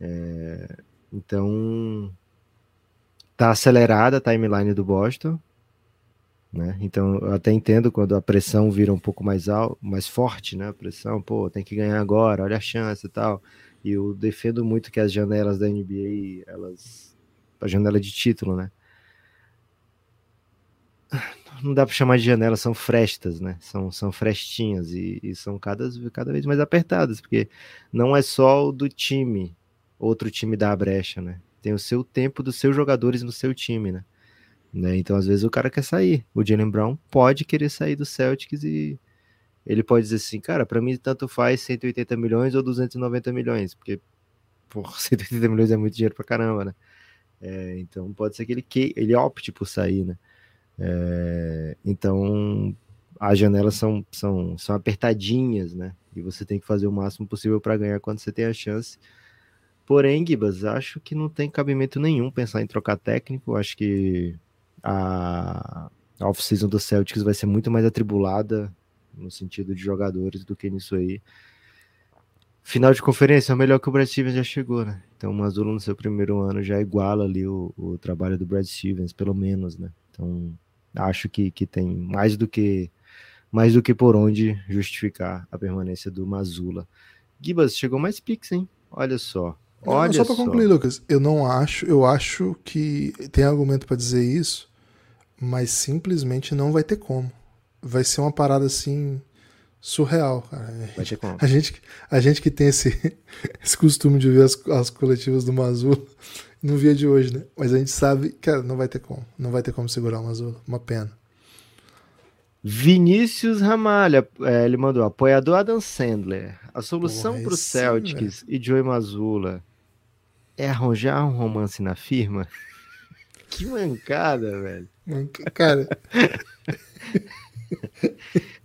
é, então, tá acelerada a timeline do Boston, né? Então eu até entendo quando a pressão vira um pouco mais alto, mais forte, né? A pressão, pô, tem que ganhar agora, olha a chance e tal. E eu defendo muito que as janelas da N B A, elas, a janela de título, né? Não dá para chamar de janela, são frestas, né? São, são frestinhas e, e são cada, cada vez mais apertadas, porque não é só o do time, outro time dá a brecha, né? Tem o seu tempo dos seus jogadores no seu time, né? Né? Então, às vezes, o cara quer sair. O Jaylen Brown pode querer sair do Celtics e ele pode dizer assim, cara, pra mim tanto faz cento e oitenta milhões ou duzentos e noventa milhões, porque porra, cento e oitenta milhões é muito dinheiro pra caramba, né? É, então pode ser que ele, que ele opte por sair, né? É, então as janelas são, são, são apertadinhas, né? E você tem que fazer o máximo possível para ganhar quando você tem a chance. Porém, Gibas, acho que não tem cabimento nenhum pensar em trocar técnico. Acho que a, a off-season do Celtics vai ser muito mais atribulada no sentido de jogadores do que nisso aí. Final de conferência é o melhor que o Brad Stevens já chegou, né? Então o Mazzulla no seu primeiro ano já iguala ali o, o trabalho do Brad Stevens, pelo menos, né? Então acho que, que tem mais do que, mais do que por onde justificar a permanência do Mazzulla. Gibas, chegou mais picks, hein? Olha só. Olha só, só para concluir, Lucas, eu não acho, eu acho que tem argumento para dizer isso, mas simplesmente não vai ter como. Vai ser uma parada assim surreal, cara. Vai ter como. A gente, a gente que tem esse, esse costume de ver as, as coletivas do Mazzulla, não via de hoje, né? Mas a gente sabe, cara, não vai ter como. Não vai ter como segurar o Mazzulla. Uma pena. Vinícius Ramalha, é, ele mandou, apoiador Adam Sandler, a solução para o Celtics velho. E Joey Mazzulla é arranjar um romance na firma? Que mancada, velho. Manca, cara.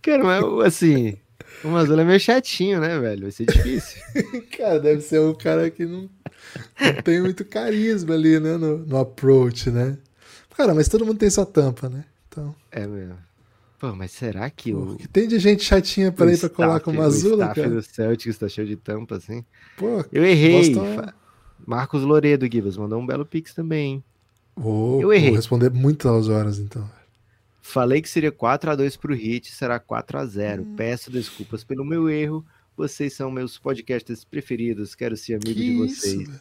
Cara, mas assim, o Mazzulla é meio chatinho, né, velho? Vai ser difícil. Cara, deve ser um cara que não, não tem muito carisma ali, né, no, no approach, né? Cara, mas todo mundo tem sua tampa, né? Então... É mesmo. Pô, mas será que o... Que tem de gente chatinha pra ir pra colar com o Mazzulla, cara? O staff do Celtics tá cheio de tampa, assim. Pô, eu errei. Boston... Marcos Loredo, Gibas, mandou um belo pix também, hein? Oh, eu errei. Vou responder muito às horas, então. Falei que seria quatro a dois pro Heat, será quatro a zero. Hum. Peço desculpas pelo meu erro. Vocês são meus podcasters preferidos. Quero ser amigo que de vocês. Isso,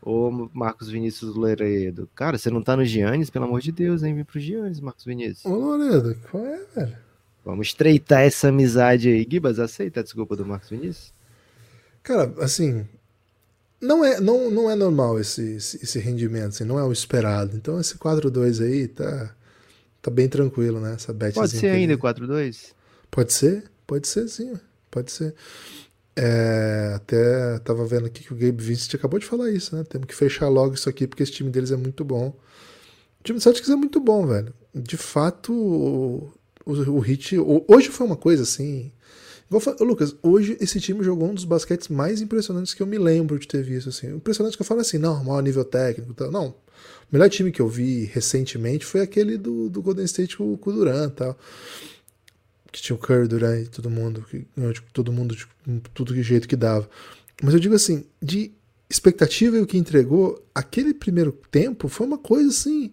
ô, Marcos Vinícius Loredo. Cara, você não tá no Giannis? Pelo amor de Deus, hein? Vem pro Giannis, Marcos Vinícius. Ô, Loredo, qual é, velho? Vamos estreitar essa amizade aí. Gibas, aceita a desculpa do Marcos Vinícius? Cara, assim... Não é, não, não é normal esse, esse, esse rendimento, assim, não é o esperado. Então esse quatro a dois aí tá, tá bem tranquilo, né? Essa bet. Pode ser ainda quatro a dois? Pode ser, pode ser sim, pode ser. É, até tava vendo aqui que o Gabe Vincent acabou de falar isso, né? Temos que fechar logo isso aqui, porque esse time deles é muito bom. O time do Celtics é muito bom, velho. De fato, o, o, o Hit... O, hoje foi uma coisa assim... Falar, Lucas, hoje esse time jogou um dos basquetes mais impressionantes que eu me lembro de ter visto. Assim. Impressionante que eu falo assim, não, maior nível técnico. Tal. Não, o melhor time que eu vi recentemente foi aquele do, do Golden State com, com o Durant, tal. Que tinha o Curry, Durant e todo mundo, que, todo mundo de tipo, tudo que jeito que dava. Mas eu digo assim, de expectativa e o que entregou, aquele primeiro tempo foi uma coisa assim...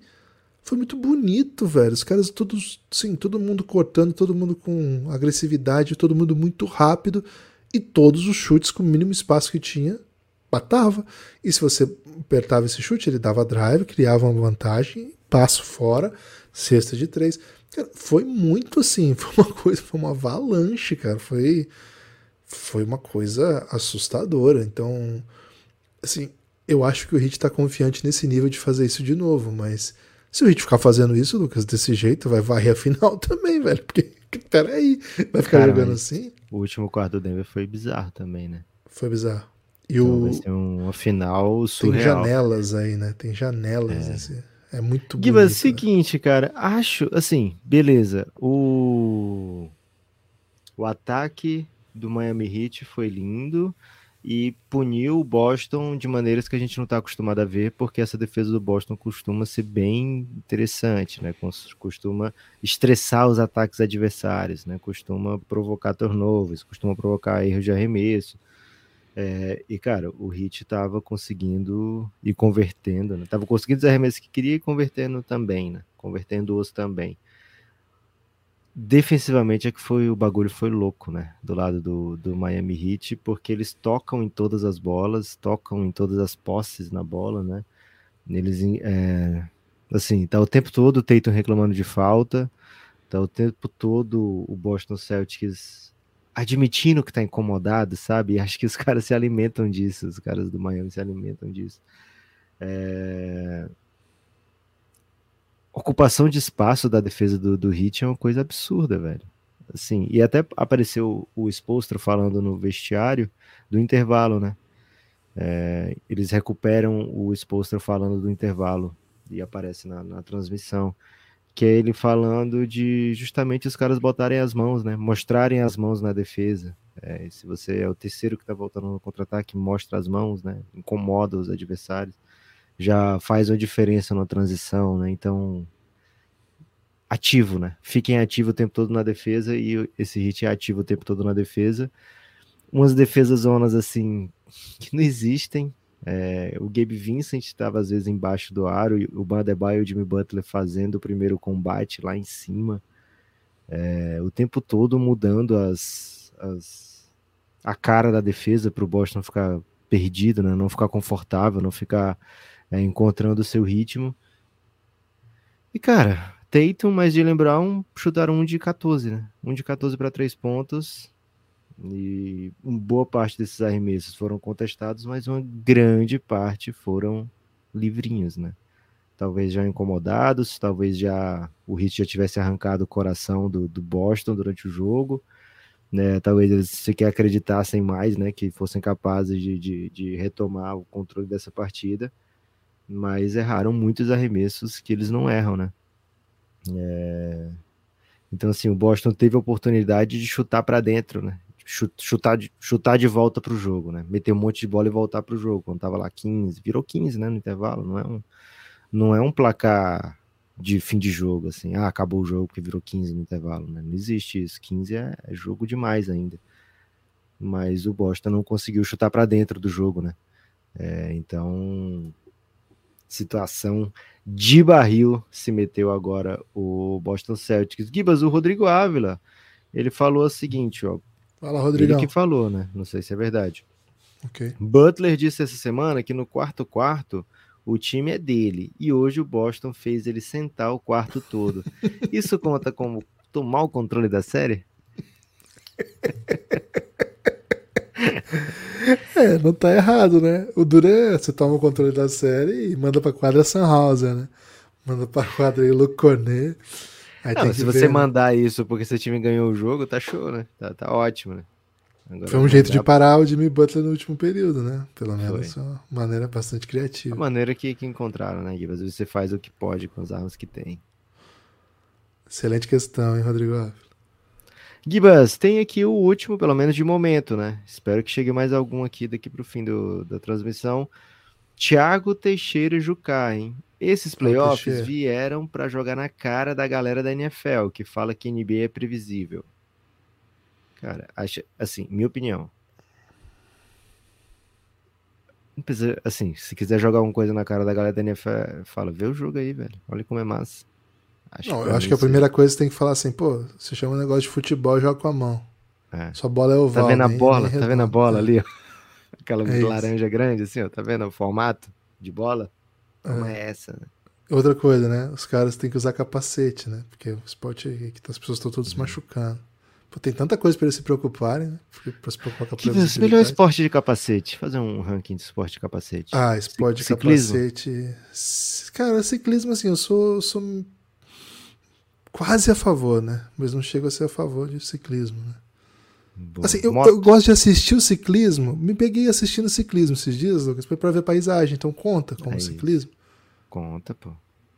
Foi muito bonito, velho. Os caras todos, sim, todo mundo cortando, todo mundo com agressividade, todo mundo muito rápido e todos os chutes com o mínimo espaço que tinha, batava. E se você apertava esse chute, ele dava drive, criava uma vantagem, passo fora, cesta de três. Cara, foi muito assim, foi uma coisa, foi uma avalanche, cara. Foi, foi uma coisa assustadora. Então, assim, eu acho que o Heat tá confiante nesse nível de fazer isso de novo, mas... Se o Heat ficar fazendo isso, Lucas, desse jeito, vai varrer a final também, velho. Porque, peraí, vai ficar cara, jogando assim? O último quarto do Denver foi bizarro também, né? Foi bizarro. E então, o... vai ser uma final surreal. Tem janelas aí, né? Tem janelas. É, assim. É muito bonito. Guilherme, é o seguinte, cara. Acho, assim, beleza. O... o ataque do Miami Heat foi lindo e puniu o Boston de maneiras que a gente não está acostumado a ver, porque essa defesa do Boston costuma ser bem interessante, né? Costuma estressar os ataques adversários, né? Costuma provocar turnovers, costuma provocar erros de arremesso. É, e, cara, o Heat estava conseguindo e convertendo, né? Tava conseguindo os arremessos que queria e convertendo também, né? Convertendo-os também. Defensivamente é que foi, o bagulho foi louco, né, do lado do, do Miami Heat, porque eles tocam em todas as bolas, tocam em todas as posses na bola, né, eles, é, assim, tá o tempo todo o Tatum reclamando de falta, tá o tempo todo o Boston Celtics admitindo que tá incomodado, sabe, e acho que os caras se alimentam disso, os caras do Miami se alimentam disso, é... Ocupação de espaço da defesa do, do Heat é uma coisa absurda, velho. assim, e até apareceu o Spoelstra falando no vestiário do intervalo, né? É, eles recuperam o Spoelstra falando do intervalo e aparece na, na transmissão, que é ele falando de justamente os caras botarem as mãos, né? Mostrarem as mãos na defesa. É, se você é o terceiro que tá voltando no contra-ataque, mostra as mãos, né? Incomoda os adversários, já faz uma diferença na transição, né? Então, ativo, né? Fiquem ativos o tempo todo na defesa, e esse Hit é ativo o tempo todo na defesa. Umas defesas zonas, assim, que não existem. É, o Gabe Vincent estava, às vezes, embaixo do aro, e o Adebayo e o Jimmy Butler fazendo o primeiro combate lá em cima. É, o tempo todo mudando as, as, a cara da defesa para o Boston ficar perdido, né? Não ficar confortável, não ficar é, encontrando o seu ritmo. E, cara, Tatum, mas Jaylen Brown chutaram um de quatorze, né? um de quatorze para três pontos. E boa parte desses arremessos foram contestados, mas uma grande parte foram livrinhos, né? Talvez já incomodados, talvez já o Heat já tivesse arrancado o coração do, do Boston durante o jogo, né? Talvez eles sequer acreditassem mais, né? Que fossem capazes de, de, de retomar o controle dessa partida, mas erraram muitos arremessos que eles não erram, né? É... Então, assim, o Boston teve a oportunidade de chutar para dentro, né? Chutar de, chutar de volta pro jogo, né? Meter um monte de bola e voltar pro jogo. Quando tava lá quinze, virou quinze, né? No intervalo. Não é um, não é um placar de fim de jogo, assim. Ah, acabou o jogo porque virou quinze no intervalo, né? Não existe isso. quinze é, é jogo demais ainda. Mas o Boston não conseguiu chutar para dentro do jogo, né? É, então, situação de barril se meteu agora o Boston Celtics. Gibas, o Rodrigo Ávila, ele falou o seguinte, ó. Fala, Rodrigão. Ele que falou, né? Não sei se é verdade. Okay. Butler disse essa semana que no quarto-quarto o time é dele. E hoje o Boston fez ele sentar o quarto todo. Isso conta como tomar o controle da série? É, não tá errado, né? O Duran, você toma o controle da série e manda pra quadra Sanhauser, né? Manda pra quadra Luconé. Não, se você ver, mandar né? Isso porque seu time ganhou o jogo, tá show, né? Tá, tá ótimo, né? Agora foi um jeito de parar pra... o Jimmy Butler no último período, né? Pelo menos foi uma maneira bastante criativa. A maneira que, que encontraram, né, Guilherme? Às vezes você faz o que pode com as armas que tem. Excelente questão, hein, Rodrigo Alves? Gibas, tem aqui o último, pelo menos de momento, né? Espero que chegue mais algum aqui daqui pro fim do, da transmissão. Thiago Teixeira Jucá, hein? Esses playoffs vieram para jogar na cara da galera da N F L, que fala que N B A é previsível. Cara, acha, assim, minha opinião. Não precisa, assim, se quiser jogar alguma coisa na cara da galera da N F L, fala, vê o jogo aí, velho. Olha como é massa. Acho não, eu acho que a primeira é... coisa que tem que falar assim, pô, você chama um negócio de futebol e joga com a mão. É. Sua bola é oval. Tá vendo a nem, bola? Nem tá vendo a bola ali, ó? Aquela é laranja isso. Grande, assim, ó. Tá vendo o formato de bola? Como é, é essa, né? Outra coisa, né? Os caras têm que usar capacete, né? Porque o esporte é que as pessoas estão todas se uhum. machucando. Pô, tem tanta coisa para eles se preocuparem, né? Pra se preocupar com a que melhor esporte de capacete. Fazer um ranking de esporte de capacete. Ah, esporte C- de capacete. Ciclismo. Cara, ciclismo, assim, eu sou... Eu sou... quase a favor, né? Mas não chego a ser a favor de ciclismo, né? Assim, eu, eu gosto de assistir o ciclismo. Me peguei assistindo ciclismo esses dias, Lucas, foi pra ver paisagem. Então conta como é ciclismo? Isso. Conta, pô.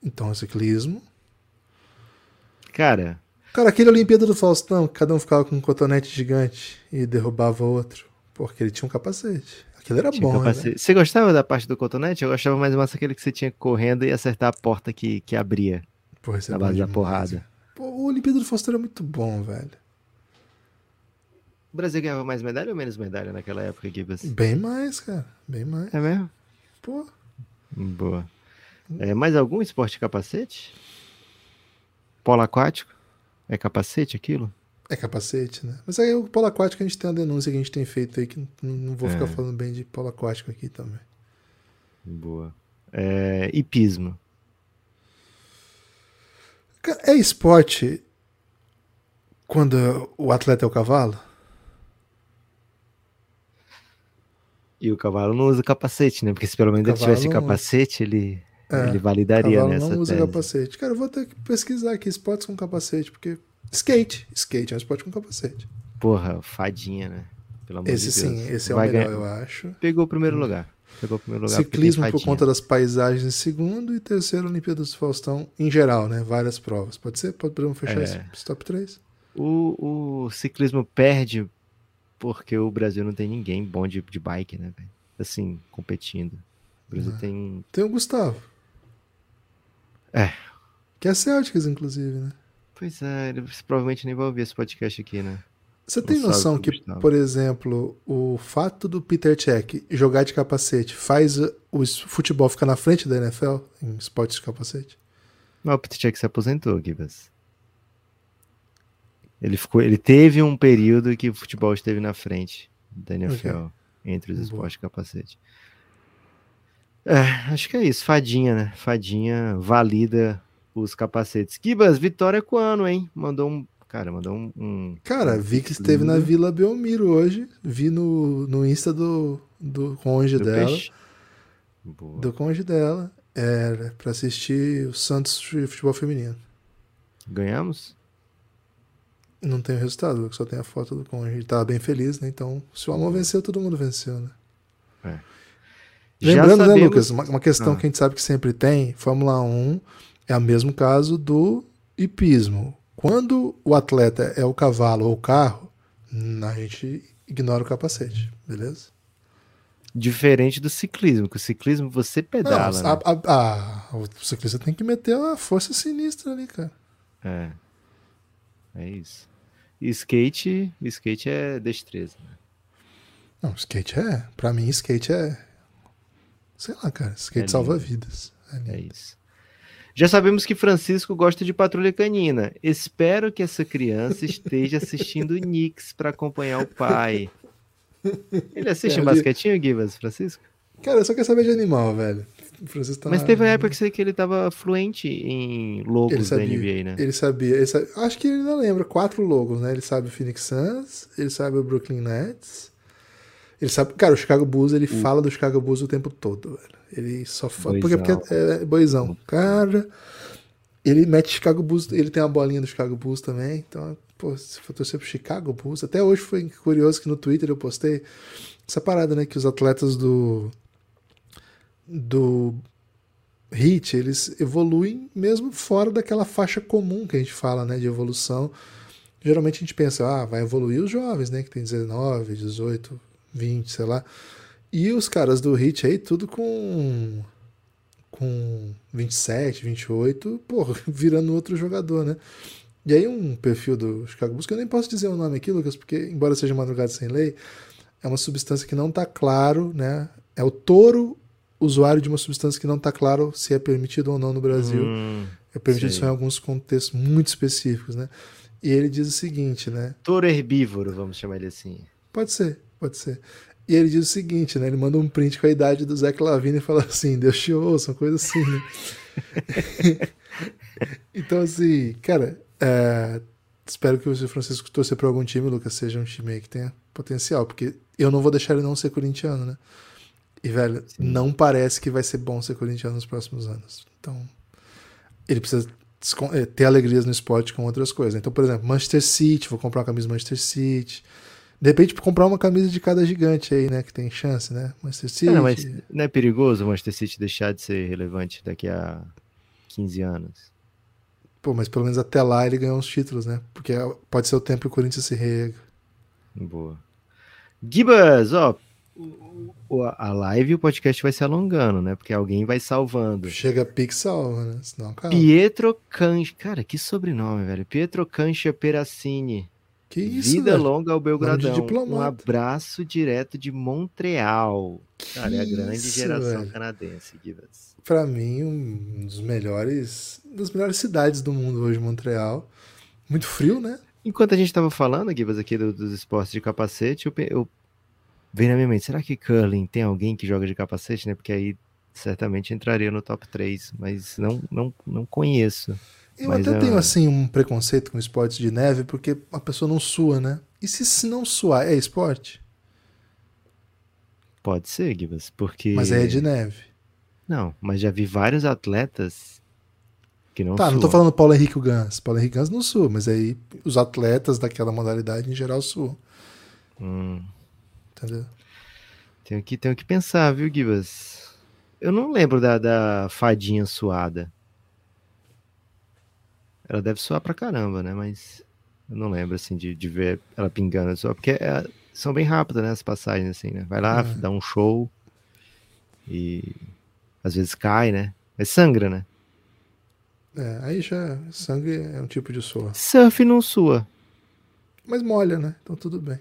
Então, ciclismo. Cara... Cara, aquele Olimpíada do Faustão, que cada um ficava com um cotonete gigante e derrubava o outro. Porque ele tinha um capacete. Aquilo era tinha bom, capacete. Né? Você gostava da parte do cotonete? Eu gostava mais massa aquele que você tinha correndo e acertar a porta que, que abria. Porra, na base da porrada. Pô, o Olimpíada do Faustão era muito bom, velho. O Brasil ganhava mais medalha ou menos medalha naquela época, Gibas? Bem mais, cara. Bem mais. É mesmo? Pô. Boa. É, mais algum esporte de capacete? Polo aquático? É capacete aquilo? É capacete, né? Mas aí o polo aquático a gente tem uma denúncia que a gente tem feito aí, que não, não vou é. ficar falando bem de polo aquático aqui também. Boa. É, hipismo. É esporte quando o atleta é o cavalo? E o cavalo não usa capacete, né? Porque se pelo menos ele tivesse capacete, ele, é, ele validaria nessa tese. O cavalo não usa capacete. Cara, eu vou ter que pesquisar aqui esportes com capacete, porque Skate. Skate é um esporte com capacete. Porra, fadinha, né? Pelo amor esse de sim, Deus. Esse é o Vai melhor, ganhar. eu acho. Pegou o primeiro lugar. Pegou o primeiro lugar. Ciclismo por conta das paisagens em segundo e terceiro, Olimpíadas do Faustão em geral, né? Várias provas. Pode ser? Podemos fechar é. esse top três? O, o ciclismo perde porque o Brasil não tem ninguém bom de, de bike, né, velho? Assim, competindo. O Brasil é. tem... Tem o Gustavo. É. Que é Celtics, inclusive, né? Pois é, ele provavelmente nem vai ouvir esse podcast aqui, né? Você tem noção que, por exemplo, o fato do Peter Cech jogar de capacete faz o futebol ficar na frente da N F L em esportes de capacete? Não, o Peter Cech se aposentou, Gibas. Ele, ficou, ele teve um período que o futebol esteve na frente da N F L, okay, entre os esportes de capacete. É, acho que é isso. Fadinha, né? Fadinha valida os capacetes. Gibas, vitória com o ano, hein? Mandou um... Cara, mandou um... um... Cara, vi que esteve na Vila Belmiro hoje. Vi no, no Insta do, do cônjuge do dela. Boa. Do cônjuge dela. É, pra assistir o Santos de futebol feminino. Ganhamos? Não tem o resultado, só tem a foto do cônjuge. Ele tava bem feliz, né? Então, se o amor venceu, todo mundo venceu, né? É. Lembrando, sabemos... né, Lucas? Uma, uma questão ah. que a gente sabe que sempre tem. Fórmula um é o mesmo caso do hipismo. Quando o atleta é o cavalo ou o carro, a gente ignora o capacete, beleza? Diferente do ciclismo, que o ciclismo você pedala. Não, a, né? a, a, a, o ciclista tem que meter uma força sinistra ali, cara. É, é isso. E skate, skate é destreza, né? Não, skate é, pra mim skate é, sei lá, cara, skate é salva vidas. É, é isso. Já sabemos que Francisco gosta de Patrulha Canina. Espero que essa criança esteja assistindo o Knicks para acompanhar o pai. Ele assiste é, um basquetinho, Givas, Francisco? Cara, eu só quero saber de animal, velho. O Francisco tá Mas na... teve uma época que, sei que ele tava fluente em logos sabia, da N B A, né? Ele sabia, ele sabia. Acho que ele ainda lembra. Quatro logos, né? Ele sabe o Phoenix Suns, ele sabe o Brooklyn Nets. Ele sabe... Cara, o Chicago Bulls, ele uh. fala do Chicago Bulls o tempo todo, velho. Ele só fala. Porque, porque é, é boizão. Cara, ele mete Chicago Bulls. Ele tem uma bolinha do Chicago Bulls também. Então, pô, se for torcer pro Chicago Bulls. Até hoje foi curioso que no Twitter eu postei essa parada, né? Que os atletas do. do Heat, eles evoluem mesmo fora daquela faixa comum que a gente fala, né? De evolução. Geralmente a gente pensa, ah, vai evoluir os jovens, né? Que tem dezenove, dezoito, vinte, sei lá. E os caras do Heat aí, tudo com, com vinte e sete, vinte e oito, porra, virando outro jogador, né? E aí um perfil do Chicago Bulls, que eu nem posso dizer o nome aqui, Lucas, porque embora seja madrugada sem lei, é uma substância que não tá claro, né? É o touro usuário de uma substância que não tá claro se é permitido ou não no Brasil. Hum, é permitido sei. só em alguns contextos muito específicos, né? E ele diz o seguinte, né? Touro herbívoro, vamos chamar ele assim. Pode ser, pode ser. E ele diz o seguinte, né? Ele manda um print com a idade do Zach LaVine e fala assim, Deus te ouça, uma coisa assim, né? Então, assim, cara, é... espero que o Francisco torcer para algum time, Lucas, seja um time aí que tenha potencial, porque eu não vou deixar ele não ser corintiano, né? E, velho, Sim. não parece que vai ser bom ser corintiano nos próximos anos. Então, ele precisa ter alegrias no esporte com outras coisas. Então, por exemplo, Manchester City, vou comprar uma camisa do Manchester City... De repente, comprar uma camisa de cada gigante aí, né? Que tem chance, né? Manchester City... Não, mas não é perigoso o Manchester City deixar de ser relevante daqui a quinze anos? Pô, mas pelo menos até lá ele ganhou uns títulos, né? Porque pode ser o tempo que o Corinthians se rega. Boa. Gibas, ó... A live e o podcast vai se alongando, né? Porque alguém vai salvando. Chega pique salva, né? Senão, cara... Pietro Cancha... Cara, que sobrenome, velho. Pietro Cancha Peracini. Que isso, Vida velho. longa ao Belgradão. Um abraço direto de Montreal. Que Cara, é a grande isso, geração velho. canadense. Givas. Pra mim, um dos melhores, das melhores cidades do mundo hoje, Montreal. Muito frio, né? Enquanto a gente tava falando, Givas, aqui do, dos esportes de capacete, eu, eu veio na minha mente, será que curling tem alguém que joga de capacete, né? Porque aí certamente entraria no top três, mas não, não, não conheço. Eu Mas até é... tenho, assim, um preconceito com esportes de neve, porque a pessoa não sua, né? E se, se não suar, é esporte? Pode ser, Gibas, porque... Mas é de neve. Não, mas já vi vários atletas Que não tá, sua. Não tô falando Paulo Henrique Gans. Paulo Henrique Gans não sua, mas aí os atletas daquela modalidade em geral sua. Hum. Entendeu? Tenho que, tenho que pensar, viu, Gibas? Eu não lembro da, da fadinha suada. Ela deve suar pra caramba, né? Mas eu não lembro, assim, de, de ver ela pingando só, porque é, são bem rápidas, né, as passagens, assim, né? Vai lá, é. dá um show e às vezes cai, né? Mas sangra, né? É, aí já sangue é um tipo de suor. Surf não sua. Mas molha, né? Então tudo bem.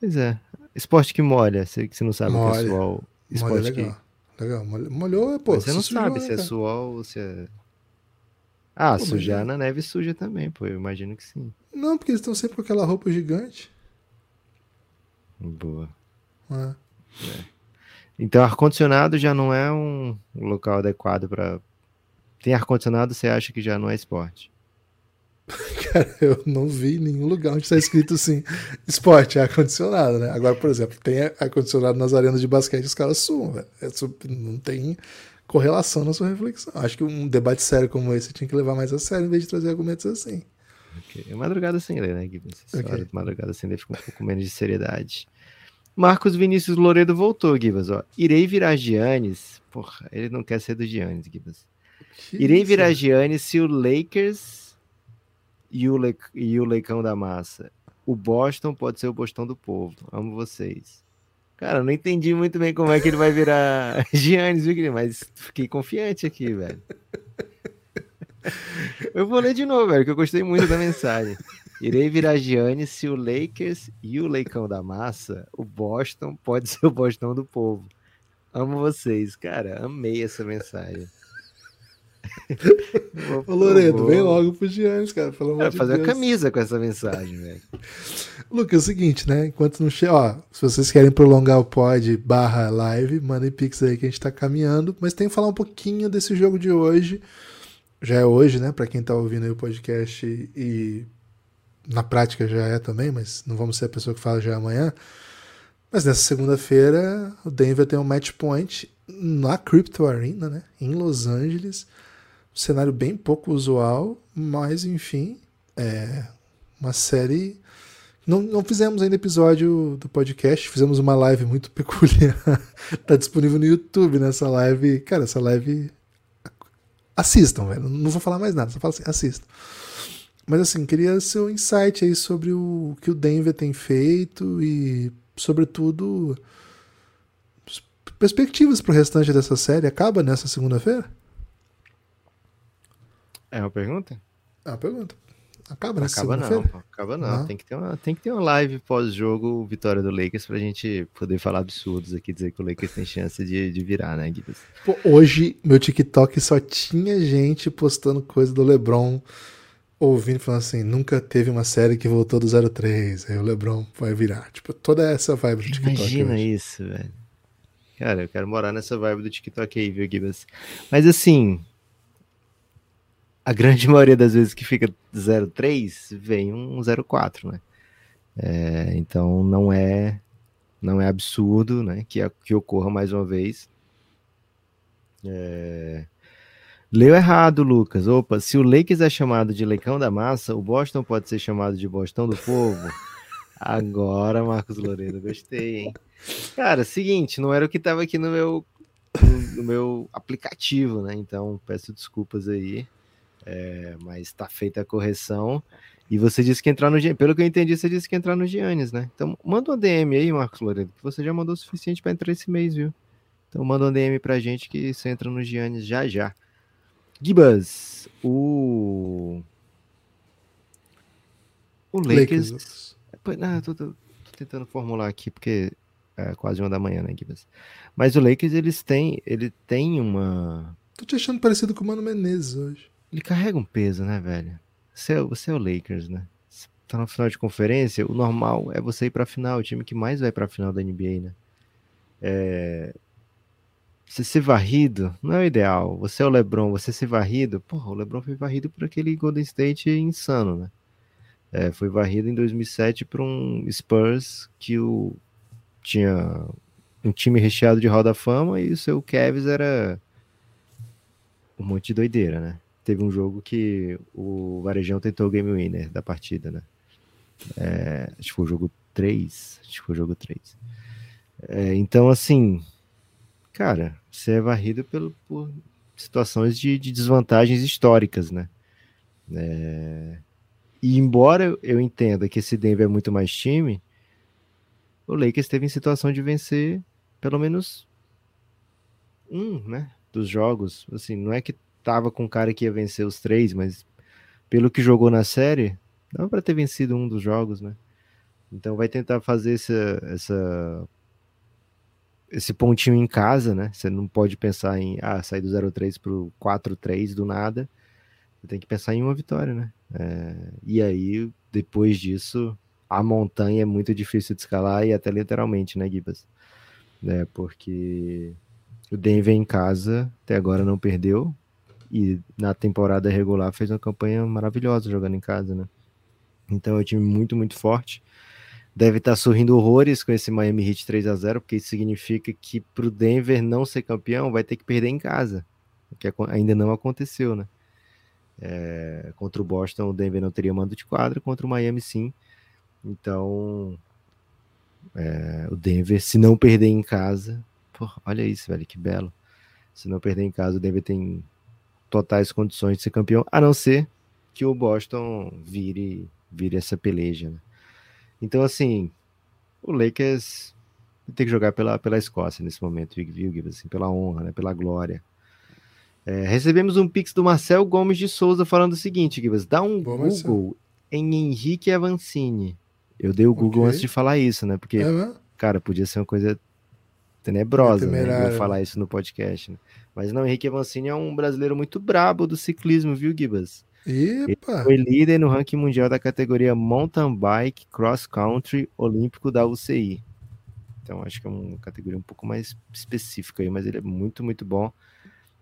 Pois é. Esporte que molha, você que você não sabe molha. o que é suor. Esporte molha, legal. Que... legal. Molhou, pô. Mas você não sabe se é suor ou se é... Ah, pô, sujar mas... na neve suja também, pô. Eu imagino que sim. Não, porque eles estão sempre com aquela roupa gigante. Boa. Ah. É. Então, ar-condicionado já não é um local adequado pra... Tem ar-condicionado, você acha que já não é esporte? Cara, eu não vi nenhum lugar onde está escrito assim, esporte é ar-condicionado, né? Agora, por exemplo, tem ar-condicionado nas arenas de basquete, os caras suam, velho. É, não tem correlação na sua reflexão. Acho que um debate sério como esse, você tinha que levar mais a sério, em vez de trazer argumentos assim. Okay. É madrugada sem ler, né, Guilherme? Okay. Madrugada sem ler fica um pouco menos de seriedade. Marcos Vinícius Loredo voltou, Guilherme. Ó, irei virar Giannis. Porra, ele não quer ser do Giannis, Guilherme. Que Irei virar Giannis se o Lakers e o, Le... e o Leicão da Massa. O Boston pode ser o Boston do povo. Amo vocês. Cara, eu não entendi muito bem como é que ele vai virar Giannis, viu, Guilherme? Mas fiquei confiante aqui, velho. Eu vou ler de novo, velho, que eu gostei muito da mensagem. Irei virar Giannis se o Lakers e o Leicão da Massa. O Boston pode ser o Boston do povo. Amo vocês. Cara, amei essa mensagem. Ô Loredo, vem logo pro Giannis, cara. Pelo amor de Deus. Vai fazer a camisa com essa mensagem, velho. Lucas, é o seguinte, né? Enquanto não chega, ó, se vocês querem prolongar o pod barra live, mandem pix aí que a gente tá caminhando. Mas tem que falar um pouquinho desse jogo de hoje. Já é hoje, né? Pra quem tá ouvindo aí o podcast e, e na prática já é também, mas não vamos ser a pessoa que fala já amanhã. Mas nessa segunda-feira, o Denver tem um match point na Crypto Arena, né? Em Los Angeles. Um cenário bem pouco usual, mas enfim, é uma série... Não, não fizemos ainda episódio do podcast, fizemos uma live muito peculiar. Tá disponível no YouTube nessa live. Cara, essa live... Assistam, velho. Não vou falar mais nada, só falo assim, assistam. Mas assim, queria seu insight aí sobre o que o Denver tem feito e, sobretudo, perspectivas pro restante dessa série. Acaba nessa segunda-feira? É uma pergunta? É uma pergunta. Acaba nessa acaba segunda-feira? Não, acaba não. Uhum. Tem que ter uma, tem que ter uma live pós-jogo vitória do Lakers pra gente poder falar absurdos aqui, dizer que o Lakers tem chance de, de virar, né, Guilherme? Pô, hoje meu TikTok só tinha gente postando coisa do LeBron, ouvindo, falando assim, nunca teve uma série que voltou do zero três, aí o LeBron vai virar. Tipo, toda essa vibe do TikTok. Imagina hoje. Isso, velho. Cara, eu quero morar nessa vibe do TikTok aí, viu, Guilherme? Mas assim... A grande maioria das vezes que fica zero três, vem um zero quatro, né? É, então não é, não é absurdo, né, que, que ocorra mais uma vez. É... Leu errado, Lucas. Opa, se o Lakers é chamado de Leicão da Massa, o Boston pode ser chamado de Bostão do Povo? Agora, Marcos Loredo, gostei, hein? Cara, seguinte, não era o que estava aqui no meu, no meu aplicativo, né? Então peço desculpas aí. É, mas tá feita a correção. E você disse que entrar no Giannis. Pelo que eu entendi, você disse que entrar no Giannis, né? Então manda uma D M aí, Marcos Loredo, que você já mandou o suficiente pra entrar esse mês, viu? Então manda uma D M pra gente que você entra no Giannis já já. Gibas, o... O Lakers... Lakers. Ah, tô, tô, tô tentando formular aqui, porque é quase uma da manhã, né, Gibas? Mas o Lakers, eles têm, ele tem uma... Tô te achando parecido com o Mano Menezes hoje. Ele carrega um peso, né, velho? Você, você é o Lakers, né? Você tá na final de conferência, o normal é você ir pra final, o time que mais vai pra final da N B A, né? É... Você ser varrido não é o ideal. Você é o LeBron, você ser varrido... Porra, o LeBron foi varrido por aquele Golden State insano, né? É, foi varrido em dois mil e sete por um Spurs que o... tinha um time recheado de Hall da Fama e o seu Cavs era um monte de doideira, né? teve um jogo que o Varejão tentou o game winner da partida, né? É, acho que foi o jogo três. Acho que foi o jogo três. É, então, assim, cara, você é varrido pelo, por situações de, de desvantagens históricas, né? É, e embora eu entenda que esse Denver é muito mais time, o Lakers esteve em situação de vencer pelo menos um, né, dos jogos. Assim, não é que tava com o cara que ia vencer os três, mas pelo que jogou na série, dava para ter vencido um dos jogos, né? Então vai tentar fazer essa, essa, esse pontinho em casa, né? Você não pode pensar em ah, sair do zero a três pro quatro a três do nada. Você tem que pensar em uma vitória, né? É, e aí, depois disso, a montanha é muito difícil de escalar, e até literalmente, né, Gibas? É, porque o Denver em casa até agora não perdeu, e na temporada regular fez uma campanha maravilhosa jogando em casa, né? Então é um time muito, muito forte. Deve estar sorrindo horrores com esse Miami Heat três a zero, porque isso significa que pro Denver não ser campeão vai ter que perder em casa, o que ainda não aconteceu, né? É, contra o Boston o Denver não teria mando de quadra, contra o Miami sim. Então é, o Denver, se não perder em casa, porra, olha isso, velho, que belo. Se não perder em casa, o Denver tem totais condições de ser campeão, a não ser que o Boston vire, vire essa peleja, né? Então, assim, o Lakers tem que jogar pela, pela Escócia nesse momento, assim, pela honra, né, pela glória. É, recebemos um pix do Marcel Gomes de Souza falando o seguinte, Gibas, dá um Boa, Google em Henrique Avancini. Eu dei o Google okay. antes de falar isso, né? Porque, uhum. cara, podia ser uma coisa tenebrosa, é né? Eu falar isso no podcast, né? Mas não, Henrique Avancini é um brasileiro muito brabo do ciclismo, viu, Gibas? Epa. Ele foi líder no ranking mundial da categoria Mountain Bike Cross Country Olímpico da U C I. Então, acho que é uma categoria um pouco mais específica aí, mas ele é muito, muito bom.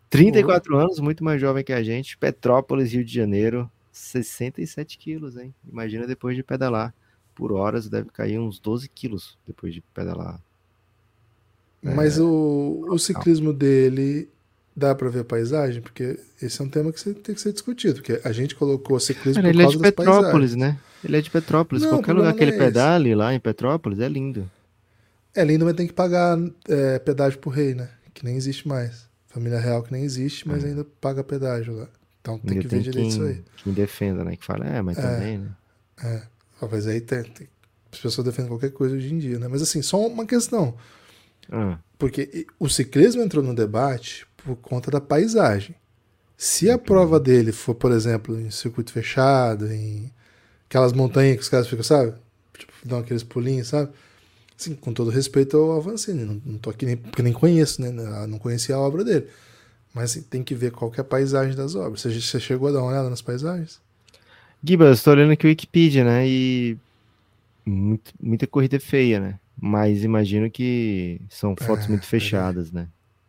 trinta e quatro uhum. anos, muito mais jovem que a gente. Petrópolis, Rio de Janeiro, sessenta e sete quilos, hein? Imagina depois de pedalar por horas, deve cair uns doze quilos depois de pedalar. Mas é, o, o ciclismo dele, dá pra ver a paisagem? Porque esse é um tema que tem que ser discutido, porque a gente colocou o ciclismo Cara, por causa das paisagens. Ele é de Petrópolis, né? Ele é de Petrópolis. Não, Qualquer lugar que ele é pedale esse. lá em Petrópolis é lindo. É lindo, mas tem que pagar é, pedágio pro rei, né? Que nem existe mais. Família real que nem existe, mas é. ainda paga pedágio lá. Então tem ainda que ver direito isso aí. Quem defenda, né? Que fala, é, mas é, também, né? É. Mas aí tem, tem, as pessoas defendem qualquer coisa hoje em dia, né? Mas assim, só uma questão. Ah. Porque o ciclismo entrou no debate por conta da paisagem. Se a prova dele for, por exemplo, em circuito fechado, em aquelas montanhas que os caras ficam, sabe? Tipo, dão aqueles pulinhos, sabe? Assim, com todo respeito ao Avancini, não, não tô aqui nem, porque nem conheço, né? Não conhecia a obra dele. Mas assim, tem que ver qual que é a paisagem das obras. Você, você chegou a dar uma olhada nas paisagens? Gibas, estou olhando aqui o Wikipedia, né? E muito, muita corrida feia, né? Mas imagino que são fotos é, muito fechadas, é. né?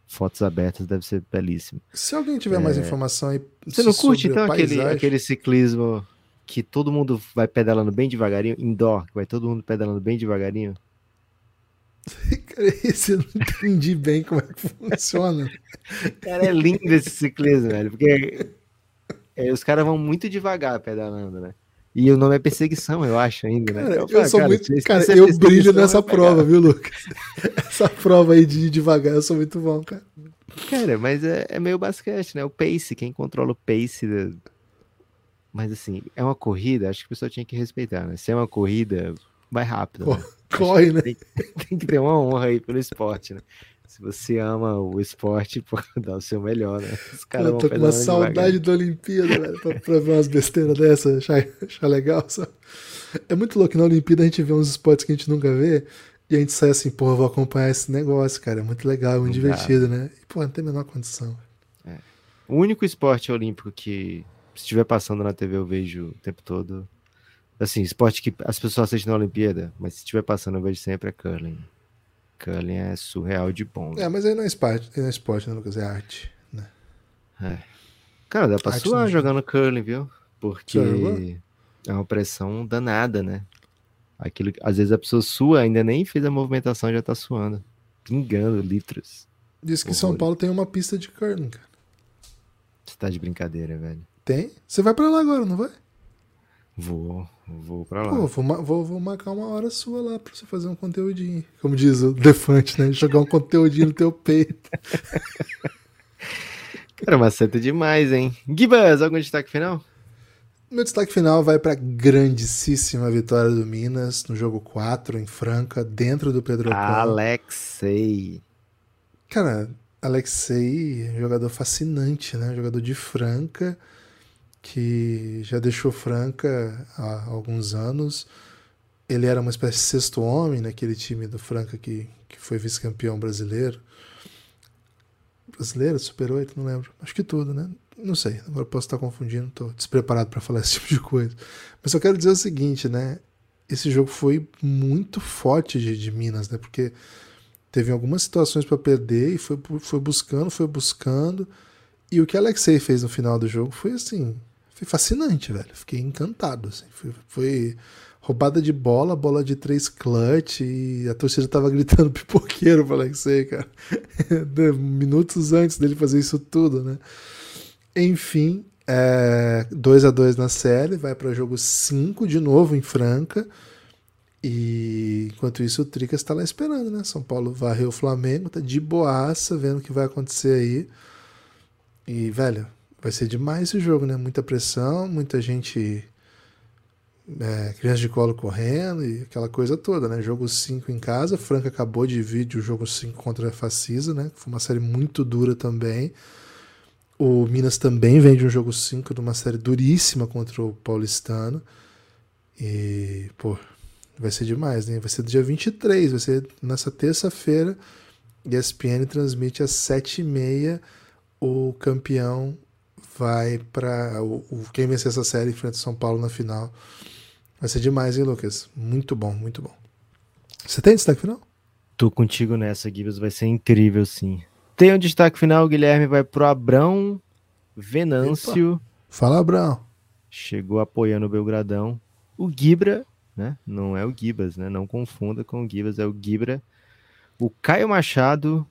Fotos abertas deve ser belíssimo. Se alguém tiver é... mais informação aí. Você não curte então aquele, aquele ciclismo que todo mundo vai pedalando bem devagarinho, indoor, que vai todo mundo pedalando bem devagarinho? Cara, esse eu não entendi bem como é que funciona. Cara, é lindo esse ciclismo, velho, porque é, os caras vão muito devagar pedalando, né? E o nome é perseguição, eu acho, ainda, né? Cara, eu, eu sou cara, muito... Cara, cara eu brilho nessa prova, viu, Lucas? Essa prova aí de devagar, eu sou muito bom, cara. Cara, mas é, é meio basquete, né? O pace, quem controla o pace... Da... Mas, assim, é uma corrida, acho que o pessoal tinha que respeitar, né? Se é uma corrida, vai rápido, Pô. né? Corre, né? Tem, tem que ter uma honra aí pelo esporte, né? Se você ama o esporte, pô, dá o seu melhor, né? Os caras eu tô com uma saudade da Olimpíada, velho, pra, pra ver umas besteiras dessas, achar, achar legal, sabe? É muito louco, na Olimpíada a gente vê uns esportes que a gente nunca vê, e a gente sai assim, porra, vou acompanhar esse negócio, cara, é muito legal, é muito legal. divertido, né? E, pô, não tem a menor condição. É. O único esporte olímpico que, se estiver passando na T V, eu vejo o tempo todo... Assim, esporte que as pessoas assistem na Olimpíada, mas se estiver passando, eu vejo sempre é curling. Curling é surreal de bom. É, mas aí não é esporte, não é esporte, né, Lucas? É arte, né? É. Cara, dá pra arte suar jogando curling, viu? Porque é uma pressão danada, né? Aquilo, às vezes a pessoa sua, ainda nem fez a movimentação, já tá suando. Pingando litros. Diz que São Paulo tem uma pista de curling, cara. Você tá de brincadeira, velho. Tem? Você vai pra lá agora, não vai? Vou, vou pra lá. Pô, vou, vou, vou marcar uma hora sua lá pra você fazer um conteúdinho. Como diz o Defante, né? Jogar um conteúdinho no teu peito. Cara, maceta demais, hein? Gibas, algum destaque final? Meu destaque final vai pra grandíssima vitória do Minas no jogo quatro, em Franca, dentro do Pedro Paulo. Alexei. Cara, Alexei, jogador fascinante, né? Jogador de Franca, que já deixou Franca há alguns anos. Ele era uma espécie de sexto homem naquele time do Franca que, que foi vice-campeão brasileiro. Brasileiro? Super oito? Não lembro. Acho que tudo, né? Não sei. Agora posso estar confundindo. Estou despreparado para falar esse tipo de coisa. Mas eu quero dizer o seguinte, né? Esse jogo foi muito forte de, de Minas, né? Porque teve algumas situações para perder e foi, foi buscando, foi buscando. E o que Alexei fez no final do jogo foi assim, foi fascinante, velho. Fiquei encantado, assim. Foi, foi roubada de bola, bola de três clutch, e a torcida tava gritando pipoqueiro pro Alexei, cara. Minutos antes dele fazer isso tudo, né? Enfim, é, dois a dois na série, vai para jogo cinco de novo em Franca. E enquanto isso o Tricas está lá esperando, né? São Paulo varreu o Flamengo, tá de boaça, vendo o que vai acontecer aí. E, velho, vai ser demais esse jogo, né? Muita pressão, muita gente... É, criança de colo correndo e aquela coisa toda, né? Jogo cinco em casa, Franca acabou de vídeo o jogo cinco contra a Facisa, né? Foi uma série muito dura também. O Minas também vem de um jogo cinco, de uma série duríssima contra o Paulistano. E, pô, vai ser demais, né? Vai ser dia vinte e três, vai ser nessa terça-feira. E a E S P N transmite às sete e meia... O campeão vai para... O, quem vencer essa série enfrenta o São Paulo na final. Vai ser demais, hein, Lucas? Muito bom, muito bom. Você tem destaque final? Tô contigo nessa, Gibbs. Vai ser incrível, sim. Tem um destaque final, o Guilherme vai pro Abrão Venâncio. Epa. Fala, Abrão. Chegou apoiando o Belgradão. O Gibra, né? Não é o Gibas, né? Não confunda com o Gibas, é o Gibra. O Caio Machado,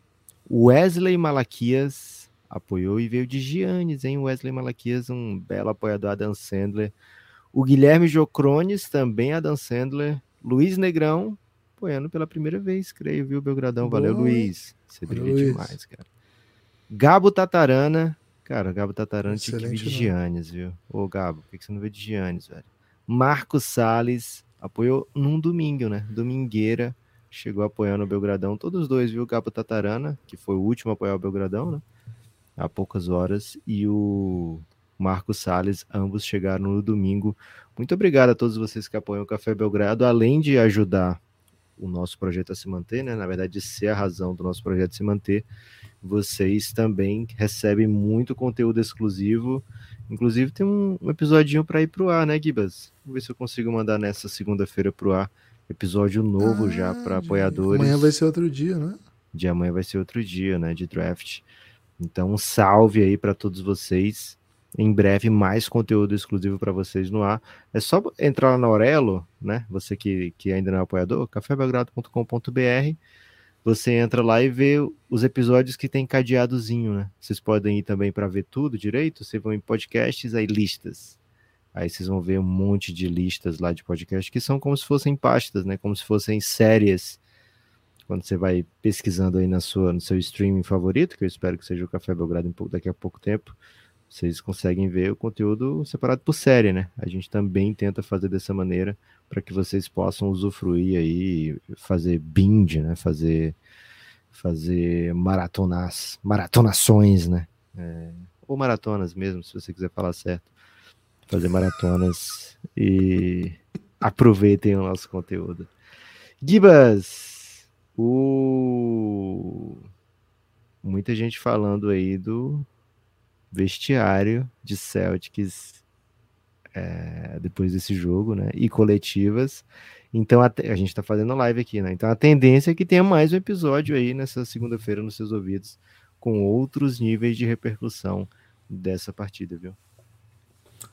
Wesley Malaquias... apoiou e veio de Giannis, hein? Wesley Malaquias, um belo apoiador, Adam Sandler. O Guilherme Jocrones, também Adam Sandler. Luiz Negrão, apoiando pela primeira vez, creio, viu, Belgradão? Valeu, boa. Luiz. Você brilha demais, cara. Gabo Tatarana. Cara, o Gabo Tatarana tinha que vir de Giannis, viu? Ô, Gabo, por que você não veio de Giannis, velho? Marcos Salles, apoiou num domingo, né? Domingueira, chegou apoiando o Belgradão. Todos os dois, viu? Gabo Tatarana, que foi o último a apoiar o Belgradão, né? Há poucas horas, e o Marcos Salles, ambos chegaram no domingo. Muito obrigado a todos vocês que apoiam o Café Belgrado, além de ajudar o nosso projeto a se manter, né? Na verdade, de ser a razão do nosso projeto se manter, vocês também recebem muito conteúdo exclusivo, inclusive tem um, um episodinho para ir pro ar, né, Gibas? Vou ver se eu consigo mandar nessa segunda-feira pro ar, episódio novo ah, já para apoiadores. Amanhã vai ser outro dia, né? De amanhã vai ser outro dia, né, de draft. Então, um salve aí para todos vocês. Em breve, mais conteúdo exclusivo para vocês no ar. É só entrar lá na Aurelo, né? Você que, que ainda não é apoiador, café belgrado ponto com ponto b r. Você entra lá e vê os episódios que tem cadeadozinho, né? Vocês podem ir também para ver tudo direito. Vocês vão em podcasts, aí listas. Aí vocês vão ver um monte de listas lá de podcast que são como se fossem pastas, né? Como se fossem séries. Quando você vai pesquisando aí na sua, no seu streaming favorito, que eu espero que seja o Café Belgrado um pouco, daqui a pouco tempo, vocês conseguem ver o conteúdo separado por série, né? A gente também tenta fazer dessa maneira para que vocês possam usufruir aí, fazer binge, né? Fazer, fazer maratonas, maratonações, né? É, ou maratonas mesmo, se você quiser falar certo. Fazer maratonas e aproveitem o nosso conteúdo. Gibas! Uh, muita gente falando aí do vestiário de Celtics é, depois desse jogo, né? E coletivas. Então, a, te... a gente tá fazendo live aqui, né? Então, a tendência é que tenha mais um episódio aí nessa segunda-feira nos seus ouvidos com outros níveis de repercussão dessa partida, viu?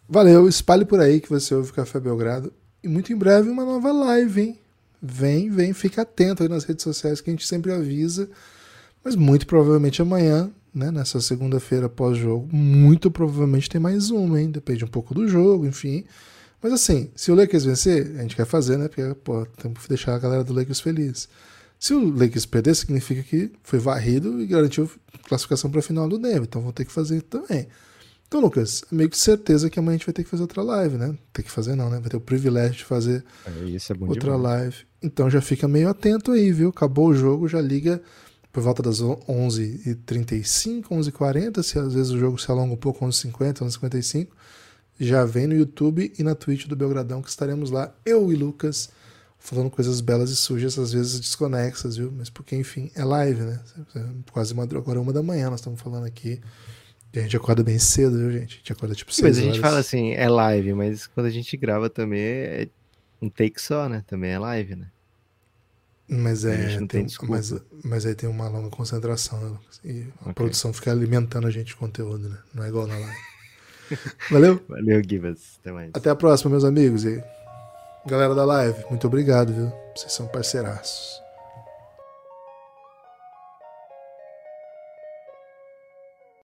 Valeu, espalhe por aí que você ouve o Café Belgrado. E muito em breve uma nova live, hein? Vem, vem, fica atento aí nas redes sociais que a gente sempre avisa, mas muito provavelmente amanhã né, nessa segunda-feira pós-jogo, muito provavelmente tem mais uma, hein? Depende um pouco do jogo, enfim. Mas assim, se o Lakers vencer, a gente quer fazer, né? Porque, pô, temos que deixar a galera do Lakers feliz. Se o Lakers perder, significa que foi varrido e garantiu classificação para a final do Denver. Então vão ter que fazer também. Então, Lucas, meio que certeza que amanhã a gente vai ter que fazer outra live, né? Ter que fazer não, né? Vai ter o privilégio de fazer Isso é bom outra demais. live. Então já fica meio atento aí, viu? Acabou o jogo, já liga por volta das onze e trinta e cinco, onze e quarenta, se às vezes o jogo se alonga um pouco, onze e cinquenta, onze e cinquenta e cinco. Já vem no YouTube e na Twitch do Belgradão, que estaremos lá, eu e Lucas, falando coisas belas e sujas, às vezes desconexas, viu? Mas porque, enfim, é live, né? Quase uma, agora uma da manhã nós estamos falando aqui. A gente acorda bem cedo, viu, gente? A gente acorda tipo seis horas. Mas a gente fala assim, é live, mas quando a gente grava também é um take só, né? Também é live, né? Mas é, tem, mas, mas aí tem uma longa concentração, né, Lucas? E a okay. produção fica alimentando a gente de conteúdo, né? Não é igual na live. Valeu? Valeu, Gibas. Até mais. Até a próxima, meus amigos. E galera da live, muito obrigado, viu? Vocês são parceiraços.